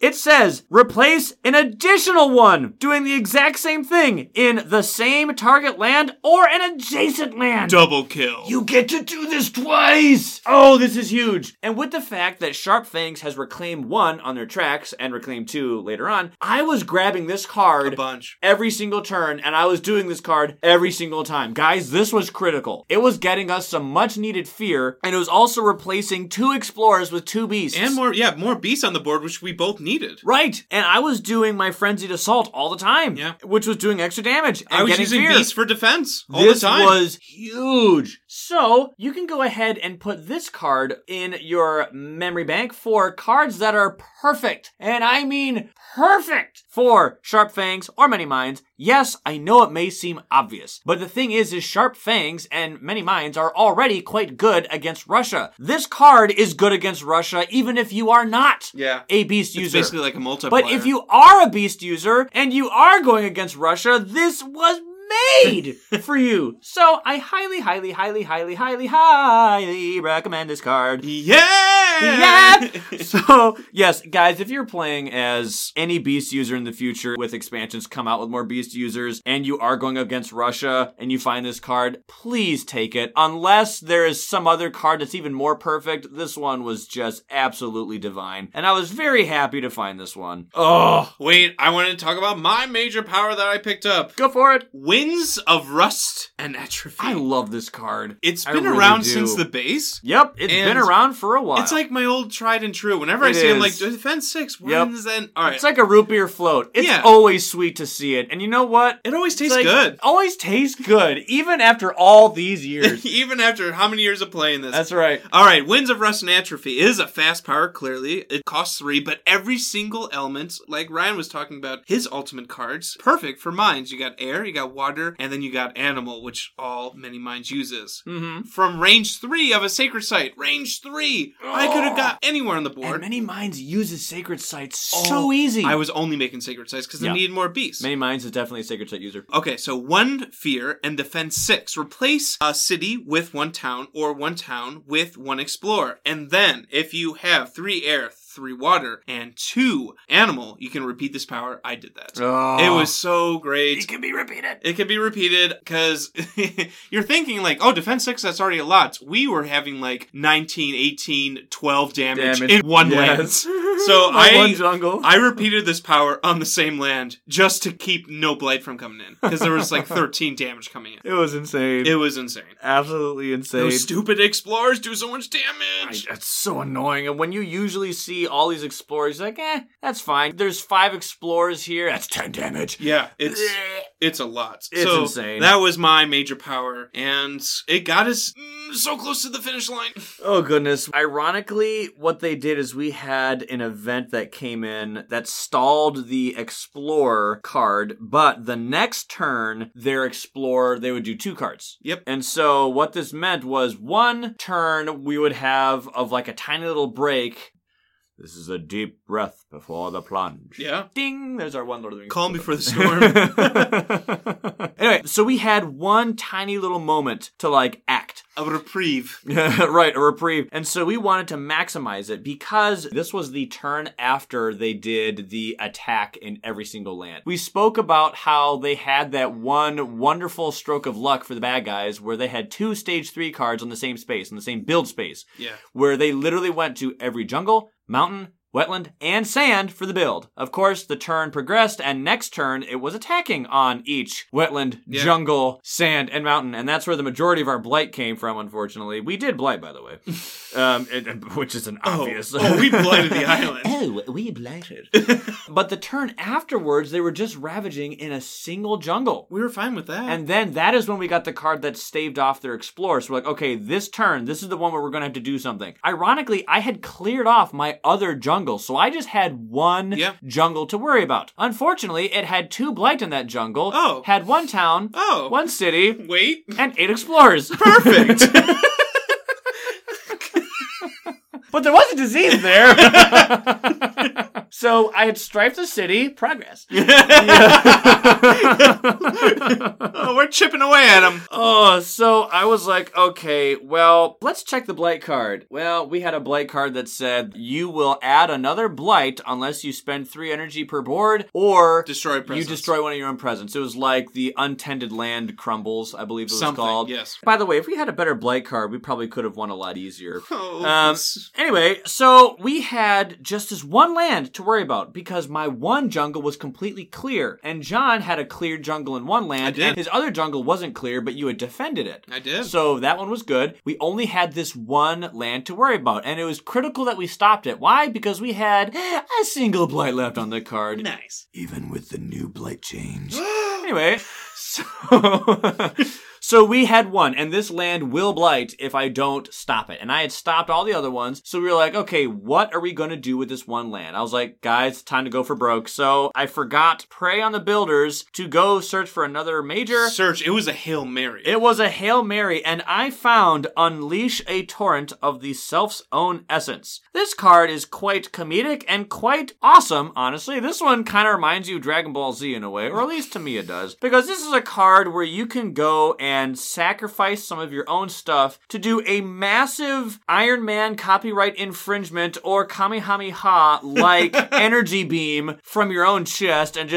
It says, replace an additional 1 doing the exact same thing in the same target land or an adjacent land. Double kill. You get to do this twice. Oh, this is huge. And with the fact that Sharp Fangs has Reclaim 1 on their tracks and Reclaim 2 later on, I was grabbing this card a bunch every single turn, and I was doing this card every single time. Guys, this was critical. It was getting us some much needed fear, and it was also replacing 2 explorers with 2 beasts. And more beasts on the board, which we both needed. Right. And I was doing my Frenzied Assault all the time, which was doing extra damage. And I was using beasts for defense all the time. This was huge. So you can go ahead and put this card in your memory bank for cards that are perfect, and I mean perfect, for Sharp Fangs or Many Minds. Yes, I know it may seem obvious, but the thing is Sharp Fangs and Many Minds are already quite good against Russia. This card is good against Russia even if you are not a beast user. It's basically like a multiplier. But if you are a beast user and you are going against Russia, this was made for you. So I highly, highly, highly, highly, highly, highly recommend this card. So, yes, guys, if you're playing as any beast user in the future, with expansions come out with more beast users, and you are going against Russia, and you find this card, please take it. Unless there is some other card that's even more perfect, this one was just absolutely divine. And I was very happy to find this one. Oh, wait, I wanted to talk about my major power that I picked up. Go for it. Winds of Rust and Atrophy. I love this card. It's been around since the base. Yep, it's been around for a while. It's like my old tried and true. Whenever I see it, I'm like, defense 6, wins, and... All right. It's like a root beer float. It's always sweet to see it. And you know what? It always tastes good. Always tastes good, even after all these years. Even after how many years of playing this? That's right. All right, Winds of Rust and Atrophy is a fast power, clearly. It costs 3, but every single element, like Ryan was talking about, his ultimate cards, perfect for mines. You got air, you got water, and then you got animal, which all Many Minds uses. Mm-hmm. From range 3 of a sacred site. Range 3! Oh. I could have got anywhere on the board. And Many Minds uses sacred sites so easy. I was only making sacred sites because they needed more beasts. Many Minds is definitely a sacred site user. Okay, so 1 fear and defense 6. Replace a city with 1 town or 1 town with 1 explorer. And then, if you have 3 air, 3 water, and 2 animal, you can repeat this power. I did that. Oh. It was so great. It can be repeated. It can be repeated because you're thinking like, oh, defense 6, that's already a lot. We were having like 19, 18, 12 damage in one land. So one jungle. I repeated this power on the same land just to keep no blight from coming in, because there was like 13 damage coming in. It was insane. It was insane. Absolutely insane. Those stupid explorers do so much damage. That's so annoying. And when you usually see all these explorers, like, that's fine. There's 5 explorers here. That's 10 damage. Yeah, it's a lot. It's insane. That was my major power, and it got us so close to the finish line. Oh, goodness. Ironically, what they did is we had an event that came in that stalled the explorer card, but the next turn, their explorer, they would do 2 cards. Yep. And so what this meant was 1 turn we would have of like a tiny little break. This is a deep breath before the plunge. Yeah. Ding! There's our one Lord of the Rings. Calm before the storm. Anyway, so we had 1 tiny little moment to like act. A reprieve. Right, a reprieve. And so we wanted to maximize it because this was the turn after they did the attack in every single land. We spoke about how they had that one wonderful stroke of luck for the bad guys where they had 2 stage 3 cards on the same space, on the same build space. Yeah. Where they literally went to every jungle, mountain, wetland, and sand for the build. Of course, the turn progressed, and next turn, it was attacking on each wetland, jungle, sand, and mountain, and that's where the majority of our blight came from, unfortunately. We did blight, by the way, which is an obvious... Oh, we blighted the island. Oh, we blighted. But the turn afterwards, they were just ravaging in a single jungle. We were fine with that. And then that is when we got the card that staved off their explorer. So we're like, okay, this turn, this is the one where we're going to have to do something. Ironically, I had cleared off my other jungle. So I just had one jungle to worry about. Unfortunately, it had 2 blight in that jungle, had 1 town, one city, and 8 explorers. Perfect! But there was a disease there. So I had striped the city. Progress. Oh, we're chipping away at him. Oh, so I was like, okay, well, let's check the blight card. Well, we had a blight card that said, you will add another blight unless you spend 3 energy per board or destroy presence. You destroy one of your own presence. It was like the untended land crumbles, I believe it was called. Yes. By the way, if we had a better blight card, we probably could have won a lot easier. Oh, anyway, so we had just this one land to worry about because my one jungle was completely clear. And John had a clear jungle in one land. I did. And his other jungle wasn't clear, but you had defended it. I did. So that one was good. We only had this one land to worry about. And it was critical that we stopped it. Why? Because we had a single blight left on the card. Nice. Even with the new blight change. Anyway, so... So we had one, and this land will blight if I don't stop it. And I had stopped all the other ones, so we were like, okay, what are we going to do with this one land? I was like, guys, time to go for broke. So I forgot Prey on the Builders to go search for another major. Search. It was a Hail Mary. It was a Hail Mary, and I found Unleash a Torrent of the Self's Own Essence. This card is quite comedic and quite awesome, honestly. This one kind of reminds you of Dragon Ball Z in a way, or at least to me it does, because this is a card where you can go and sacrifice some of your own stuff to do a massive Iron Man copyright infringement or Kamehameha-like energy beam from your own chest and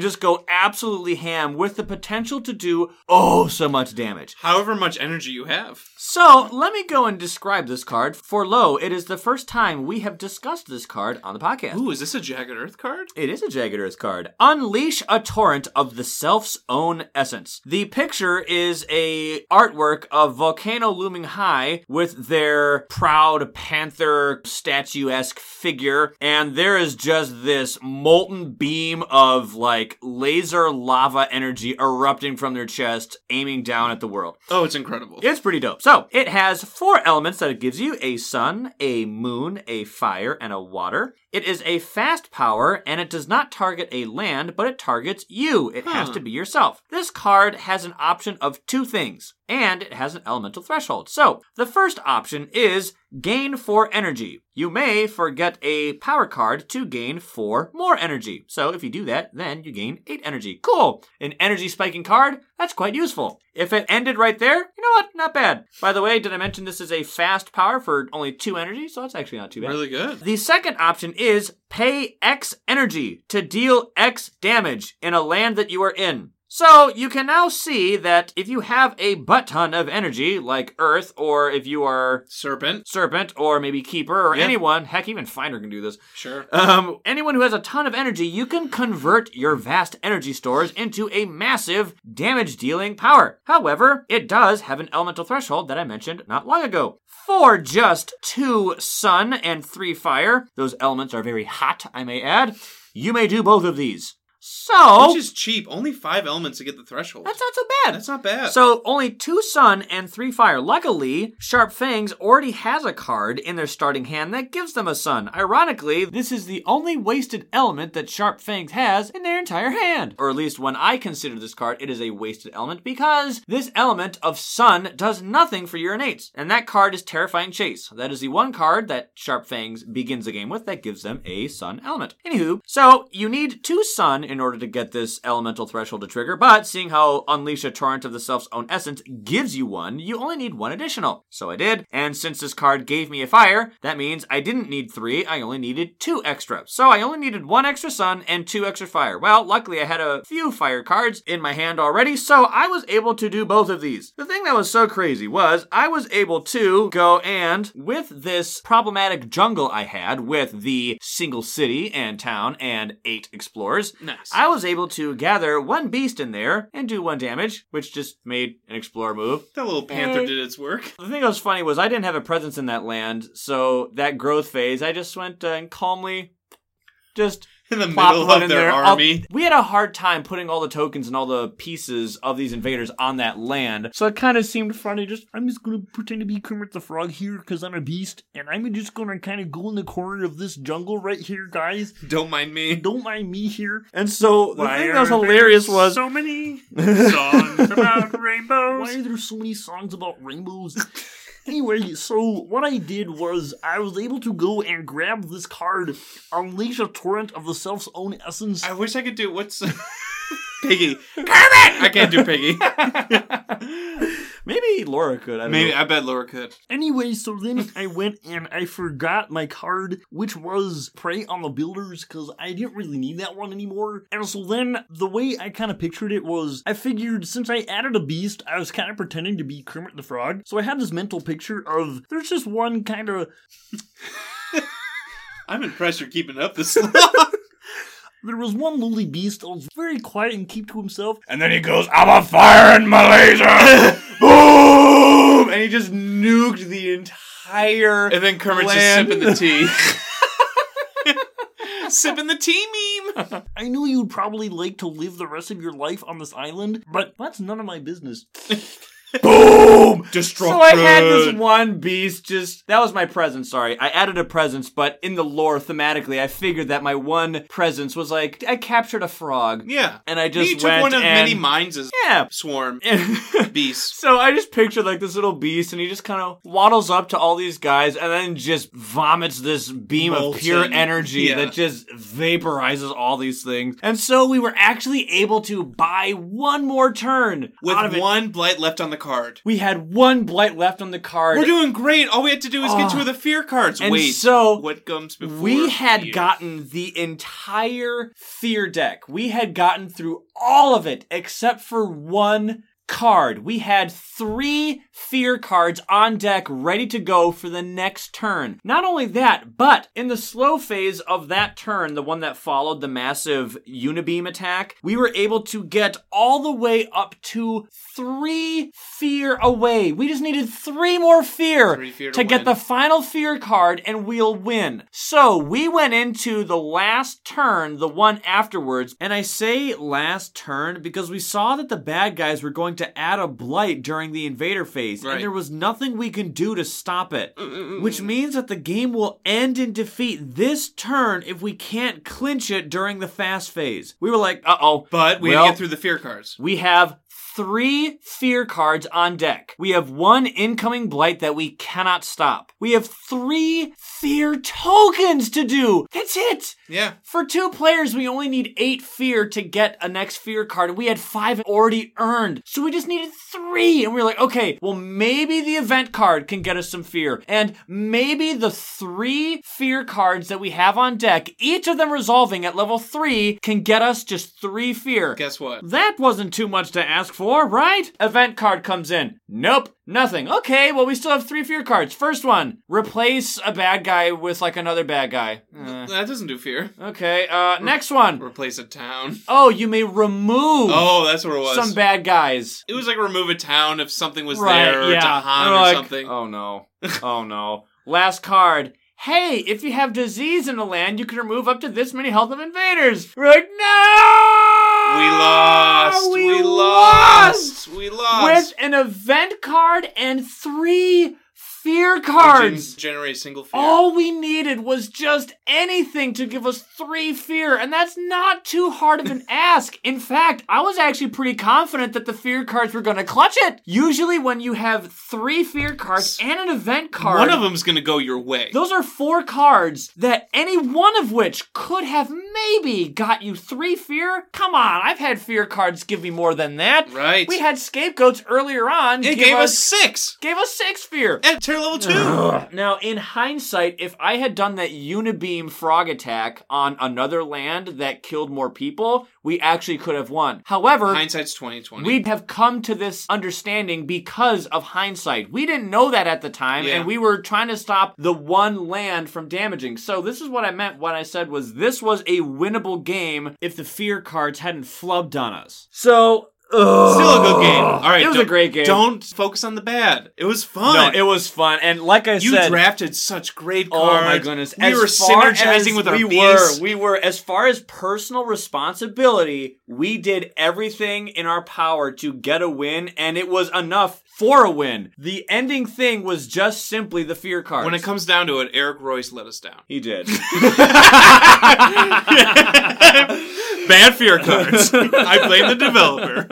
just go absolutely ham with the potential to do so much damage. However much energy you have. So, let me go and describe this card. For Lo, it is the first time we have discussed this card on the podcast. Ooh, is this a Jagged Earth card? It is a Jagged Earth card. Unleash a Torrent of the Self's Own Essence. The picture is a artwork of Volcano looming high with their proud panther statuesque figure, and there is just this molten beam of like laser lava energy erupting from their chest, aiming down at the world. Oh, it's incredible. It's pretty dope. So, it has 4 elements that it gives you: a sun, a moon, a fire, and a water. It is a fast power, and it does not target a land, but it targets you. It has to be yourself. This card has an option of 2 things, and it has an elemental threshold. So, the first option is gain 4 energy. You may forget a power card to gain 4 more energy. So if you do that, then you gain 8 energy. Cool. An energy spiking card, that's quite useful. If it ended right there, you know what? Not bad. By the way, did I mention this is a fast power for only 2 energy? So that's actually not too bad. Really good. The second option is pay X energy to deal X damage in a land that you are in. So you can now see that if you have a butt-ton of energy, like Earth, or if you are... Serpent, or maybe Keeper, or anyone. Heck, even Finder can do this. Sure. Anyone who has a ton of energy, you can convert your vast energy stores into a massive damage-dealing power. However, it does have an elemental threshold that I mentioned not long ago. For just 2 sun and 3 fire, those elements are very hot, I may add, you may do both of these. So... which is cheap. Only 5 elements to get the threshold. That's not so bad. That's not bad. So, only 2 sun and 3 fire. Luckily, Sharp Fangs already has a card in their starting hand that gives them a sun. Ironically, this is the only wasted element that Sharp Fangs has in their entire hand. Or at least when I consider this card, it is a wasted element because this element of sun does nothing for your innates. And that card is Terrifying Chase. That is the one card that Sharp Fangs begins the game with that gives them a sun element. Anywho, so you need 2 sun in in order to get this elemental threshold to trigger, but seeing how Unleash a Torrent of the Self's Own Essence gives you one, you only need one additional. So I did, and since this card gave me a fire, that means I didn't need three, I only needed two extra. So I only needed one extra sun and two extra fire. Well, luckily I had a few fire cards in my hand already, so I was able to do both of these. The thing that was so crazy was I was able to go and, with this problematic jungle I had with the single city and town and 8 explorers, nice. I was able to gather one beast in there and do 1 damage, which just made an explorer move. That little panther did its work. The thing that was funny was I didn't have a presence in that land, so that growth phase, I just went and calmly just... in the middle of their army. We had a hard time putting all the tokens and all the pieces of these invaders on that land. So it kind of seemed funny. I'm just going to pretend to be Kermit the Frog here because I'm a beast. And I'm just going to kind of go in the corner of this jungle right here, guys. Don't mind me. Don't mind me here. And so the thing that was hilarious was... so many songs about rainbows. Why are there so many songs about rainbows? Anyway, so what I did was I was able to go and grab this card, Unleash a Torrent of the Self's Own Essence. I wish I could do what's... Piggy. Kermit! I can't do Piggy. Maybe Laura could. I don't know. I bet Laura could. Anyway, so then I went and I forgot my card, which was Prey on the Builders, because I didn't really need that one anymore. And so then the way I kind of pictured it was I figured since I added a beast, I was kind of pretending to be Kermit the Frog. So I had this mental picture of there's just one kind of... I'm impressed you're keeping up this long. There was one lonely beast that was very quiet and kept to himself. And then he goes, I'm on fire in Malaysia! Boom! And he just nuked the entire And then Kermit's land. Just sipping the tea. Sipping the tea meme! I knew you'd probably like to live the rest of your life on this island, but that's none of my business. Boom! Destruction! So I had this one beast just... that was my presence, sorry. I added a presence, but in the lore, thematically, I figured that my one presence was like, I captured a frog. Yeah. And I just went one of many minds as swarm beast. So I just pictured like this little beast, and he just kind of waddles up to all these guys, and then just vomits this beam of pure energy that just vaporizes all these things. And so we were actually able to buy one more turn. With one blight left on the card. We had one blight left on the card. We're doing great. All we had to do is get two of the fear cards. And wait, so what comes before? We had gotten the entire fear deck. We had gotten through all of it except for one card. We had 3 fear cards on deck ready to go for the next turn. Not only that, but in the slow phase of that turn, the one that followed the massive unibeam attack, we were able to get all the way up to 3 fear away. We just needed 3 more fear to get the final fear card and we'll win. So we went into the last turn, the one afterwards, and I say last turn because we saw that the bad guys were going to add a blight during the invader phase, right. And there was nothing we can do to stop it, which means that the game will end in defeat this turn if we can't clinch it during the fast phase. We were like, uh-oh. But we have to get through the fear cards. We have 3 fear cards on deck. We have 1 incoming blight that we cannot stop. We have 3 fear tokens to do. That's it. Yeah. For 2 players, we only need 8 fear to get a next fear card. We had 5 already earned. So we just needed 3. And we were like, okay, well, maybe the event card can get us some fear. And maybe the 3 fear cards that we have on deck, each of them resolving at level 3, can get us just 3 fear. Guess what? That wasn't too much to ask for. 4, right? Event card comes in. Nope. Nothing. Okay, well, we still have 3 fear cards. First one, replace a bad guy with, like, another bad guy. That doesn't do fear. Okay, next one. Replace a town. Oh, you may remove that's what it was. Some bad guys. It was like remove a town if something was there or Dahan or something. Oh, no. Oh, no. Last card. Hey, if you have disease in the land, you can remove up to this many health of invaders. We're like, no! We lost! With an event card and 3 fear cards. It didn't generate a single fear. All we needed was just anything to give us 3 fear, and that's not too hard of an ask. In fact, I was actually pretty confident that the fear cards were going to clutch it. Usually when you have 3 fear cards and an event card, one of them's going to go your way. Those are 4 cards that any one of which could have maybe got you 3 fear. Come on, I've had fear cards give me more than that. Right. We had Scapegoats earlier on. It gave us 6. Gave us 6 fear. At tier level 2. Now, in hindsight, if I had done that Unibeam frog attack on another land that killed more people, we actually could have won. However, hindsight's 20/20. We'd have come to this understanding because of hindsight. We didn't know that at the time, and we were trying to stop the one land from damaging. So this is what I meant when I said was this was a winnable game if the fear cards hadn't flubbed on us. So... Ugh. Still a good game. All right, it was a great game. Don't focus on the bad. It was fun. No, it was fun. And like I said, you drafted such great cards. Oh my goodness. We were synergizing with our beasts. We were, as far as personal responsibility, we did everything in our power to get a win, and it was enough for a win. The ending thing was just simply the fear cards. When it comes down to it, Eric Royce let us down. He did. Bad fear cards. I blame the developer.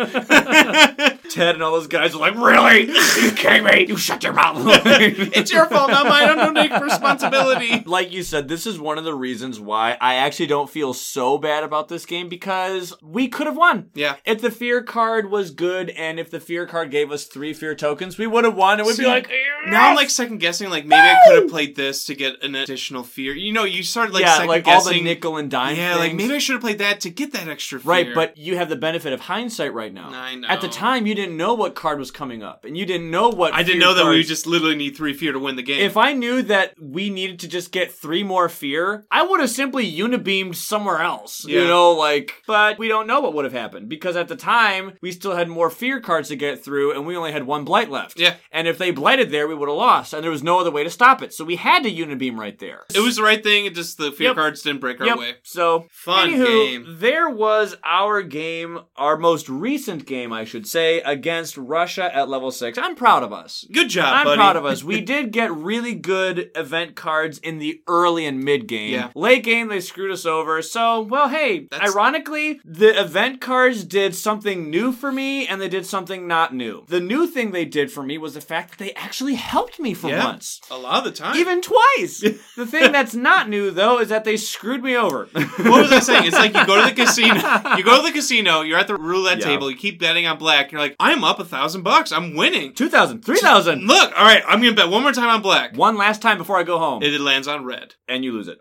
Ted and all those guys are like, really? You kidding me? You shut your mouth. It's your fault, not mine. I don't take responsibility. Like you said, this is one of the reasons why I actually don't feel so bad about this game, because we could have won. Yeah. If the fear card was good and if the fear card gave us 3 fear tokens, we would have won. It would be like, yes! Now I'm like second guessing, like maybe I could have played this to get an additional fear. You know, you started like second guessing. Yeah, like all the nickel and dime things. Yeah, like maybe I should have played that to get that extra fear. Right, but you have the benefit of hindsight right now. I know. At the time, you didn't know what card was coming up, and you didn't know what. I didn't know that we just literally need 3 fear to win the game. If I knew that we needed to just get 3 more fear, I would have simply unibeamed somewhere else. Yeah. You know, like, but we don't know what would have happened, because at the time we still had more fear cards to get through, and we only had 1 blight left. Yeah. And if they blighted there, we would have lost, and there was no other way to stop it. So we had to unibeam right there. It was the right thing. It just the fear cards didn't break our way. So fun game. There was our game, our most recent game, I should say, against Russia at level 6. I'm proud of us. Good job, buddy. I'm proud of us. We did get really good event cards in the early and mid game. Yeah. Late game, they screwed us over. So, well, hey, ironically, the event cards did something new for me, and they did something not new. The new thing they did for me was the fact that they actually helped me for once. A lot of the time. Even twice. The thing that's not new, though, is that they screwed me over. What was I saying? It's like you go to the casino. You go to the casino, you're at the roulette table, you keep betting on black, you're like, I'm up $1,000. I'm winning. 2,000, 3,000. Look, all right, I'm going to bet one more time on black. One last time before I go home. It lands on red. And you lose it.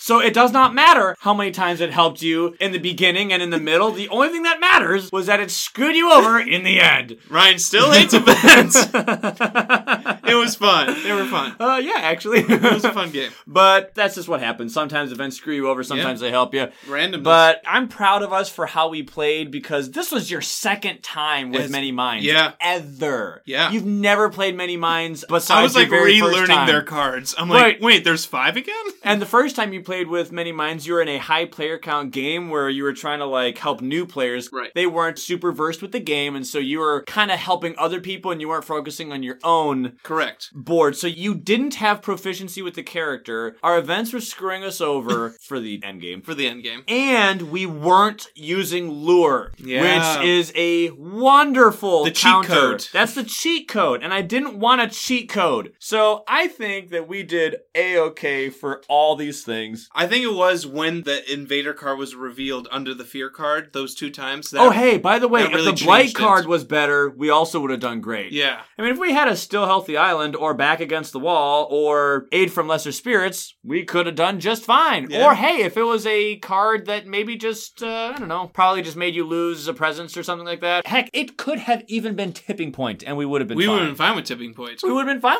So it does not matter how many times it helped you in the beginning and in the middle. The only thing that matters was that it screwed you over in the end. Ryan still hates events. It was fun. They were fun. Yeah, actually. It was a fun game. But that's just what happens. Sometimes events screw you over. Sometimes they help you. Randomness. But I'm proud of us for how we played, because this was your second time with Many Minds. Yeah. Ever. Yeah. You've never played Many Minds besides your very first time. I was like relearning their cards. I'm like, wait, there's 5 again? And the first time you played with Many Minds, you were in a high player count game where you were trying to like help new players. Right. They weren't super versed with the game, and so you were kind of helping other people and you weren't focusing on your own board. So you didn't have proficiency with the character. Our events were screwing us over for the end game. For the end game. And we weren't using Lure, which is a wonderful counter. Cheat code. That's the cheat code, and I didn't want a cheat code. So I think that we did A-okay for all these things. I think it was when the invader card was revealed under the fear card those 2 times. That, oh, hey, by the way, if the blight card was better, we also would have done great. Yeah. I mean, if we had a still healthy island or back against the wall or aid from lesser spirits, we could have done just fine. Yeah. Or, hey, if it was a card that maybe just, I don't know, probably just made you lose a presence or something like that. Heck, it could have even been tipping point and we would have been fine. We would have been fine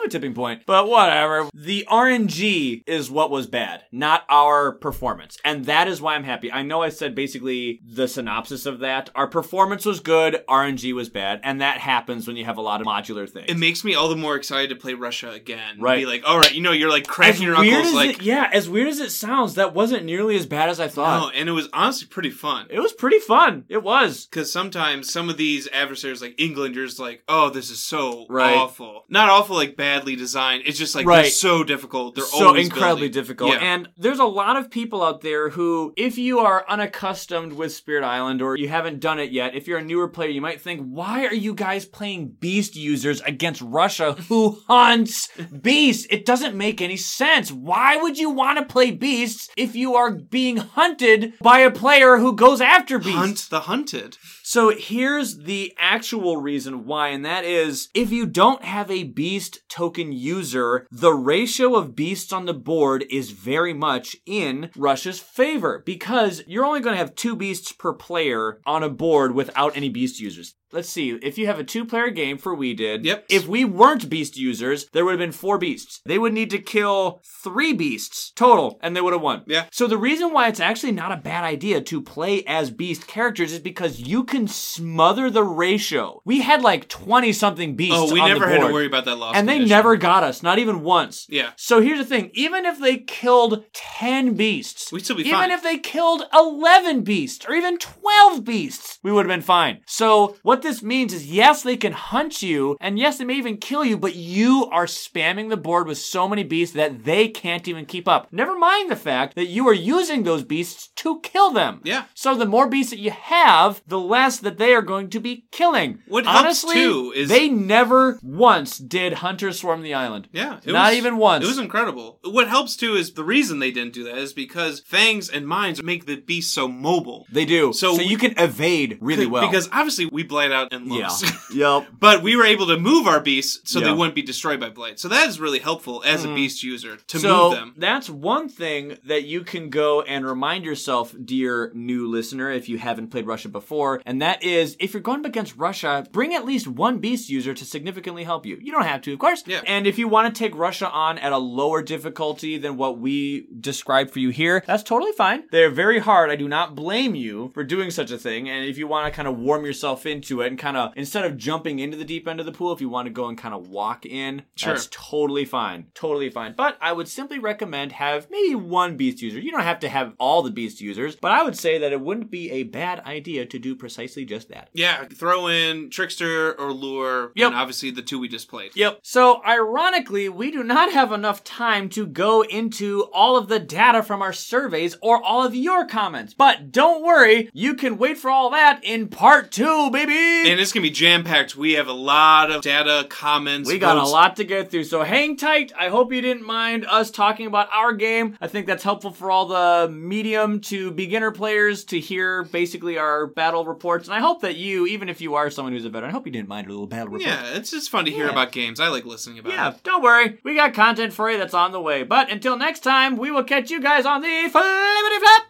with tipping point. But whatever. The RNG is what was was bad, not our performance. And that is why I'm happy. I know I said basically the synopsis of that. Our performance was good, RNG was bad, and that happens when you have a lot of modular things. It makes me all the more excited to play Russia again. Right. Be like, all right, you know, you're like cracking your knuckles. Like, as weird as it sounds, that wasn't nearly as bad as I thought. No, and it was honestly pretty fun. It was pretty fun. It was. Because sometimes some of these adversaries, like England, you're just like, oh, this is so awful. Not awful, like badly designed. It's just like, they're so difficult. They're so incredibly difficult. Yeah. And there's a lot of people out there who, if you are unaccustomed with Spirit Island or you haven't done it yet, if you're a newer player, you might think, why are you guys playing beast users against Russia who hunts beasts? It doesn't make any sense. Why would you want to play beasts if you are being hunted by a player who goes after beasts? Hunt the hunted. So here's the actual reason why, and that is, if you don't have a beast token user, the ratio of beasts on the board is very much in Russia's favor, because you're only going to have 2 beasts per player on a board without any beast users. Let's see, if you have a 2-player game for we did, if we weren't beast users, there would have been 4 beasts. They would need to kill 3 beasts total, and they would have won. Yeah. So the reason why it's actually not a bad idea to play as beast characters is because you can smother the ratio. We had like 20-something beasts on the board. Oh, we never had to worry about that loss And condition. They never got us, not even once. Yeah. So here's the thing, even if they killed 10 beasts, we'd still be fine. Even if they killed 11 beasts, or even 12 beasts, we would have been fine. So what this means is, yes, they can hunt you, and yes, they may even kill you, but you are spamming the board with so many beasts that they can't even keep up. Never mind the fact that you are using those beasts to kill them. Yeah. So the more beasts that you have, the less that they are going to be killing. What honestly too is they never once did hunters swarm the island. Yeah. Not even once. It was incredible. What helps too is the reason they didn't do that is because fangs and mines make the beast so mobile. They do. So you can evade really well. Because obviously we blight out and looks. Yeah. Yep. But we were able to move our beasts so they wouldn't be destroyed by blight. So that is really helpful as a beast user to move them. So that's one thing that you can go and remind yourself, dear new listener, if you haven't played Russia before, and that is, if you're going up against Russia, bring at least one beast user to significantly help you. You don't have to, of course. Yeah. And if you want to take Russia on at a lower difficulty than what we described for you here, that's totally fine. They're very hard. I do not blame you for doing such a thing. And if you want to kind of warm yourself into it and kind of, instead of jumping into the deep end of the pool, if you want to go and kind of walk in, that's totally fine. Totally fine. But I would simply recommend have maybe one beast user. You don't have to have all the beast users, but I would say that it wouldn't be a bad idea to do precisely just that. Yeah. Throw in Trickster or Lure, and obviously the two we just played. Yep. So ironically, we do not have enough time to go into all of the data from our surveys or all of your comments, but don't worry, you can wait for all that in part 2, baby! And it's going to be jam-packed. We have a lot of data, comments. We got a lot to get through, so hang tight. I hope you didn't mind us talking about our game. I think that's helpful for all the medium to beginner players to hear basically our battle reports, and I hope that you, even if you are someone who's a veteran, I hope you didn't mind a little battle report. Yeah, it's just fun to hear about games. I like listening about it. Yeah, don't worry. We got content for you that's on the way, but until next time, we will catch you guys on the Flippity Flap!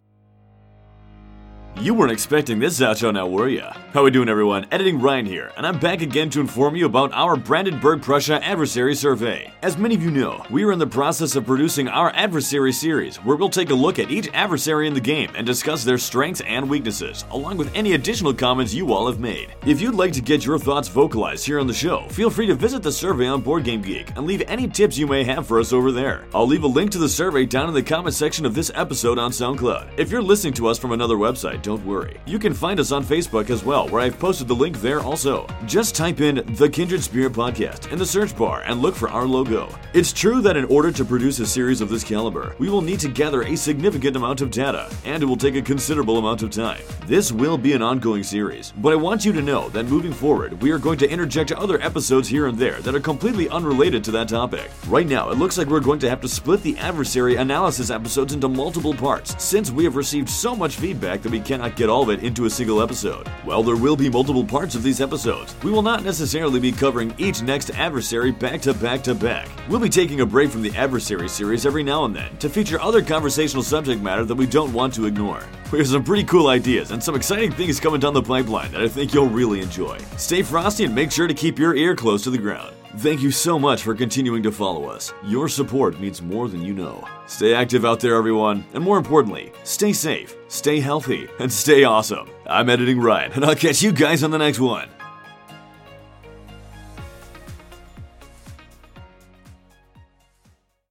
You weren't expecting this outro now, were ya? How we doing, everyone? Editing Ryan here, and I'm back again to inform you about our Brandenburg, Prussia Adversary Survey. As many of you know, we are in the process of producing our Adversary series, where we'll take a look at each adversary in the game and discuss their strengths and weaknesses, along with any additional comments you all have made. If you'd like to get your thoughts vocalized here on the show, feel free to visit the survey on BoardGameGeek and leave any tips you may have for us over there. I'll leave a link to the survey down in the comment section of this episode on SoundCloud. If you're listening to us from another website, don't worry. You can find us on Facebook as well, where I've posted the link there also. Just type in The Kindred Spirit Podcast in the search bar and look for our logo. It's true that in order to produce a series of this caliber, we will need to gather a significant amount of data, and it will take a considerable amount of time. This will be an ongoing series, but I want you to know that moving forward, we are going to interject other episodes here and there that are completely unrelated to that topic. Right now, it looks like we're going to have to split the adversary analysis episodes into multiple parts, since we have received so much feedback that we cannot get all of it into a single episode. While there will be multiple parts of these episodes, we will not necessarily be covering each next adversary back to back to back. We'll be taking a break from the adversary series every now and then to feature other conversational subject matter that we don't want to ignore. We have some pretty cool ideas and some exciting things coming down the pipeline that I think you'll really enjoy. Stay frosty and make sure to keep your ear close to the ground. Thank you so much for continuing to follow us. Your support means more than you know. Stay active out there, everyone, and more importantly, stay safe, stay healthy, and stay awesome. I'm Editing Ryan, and I'll catch you guys on the next one.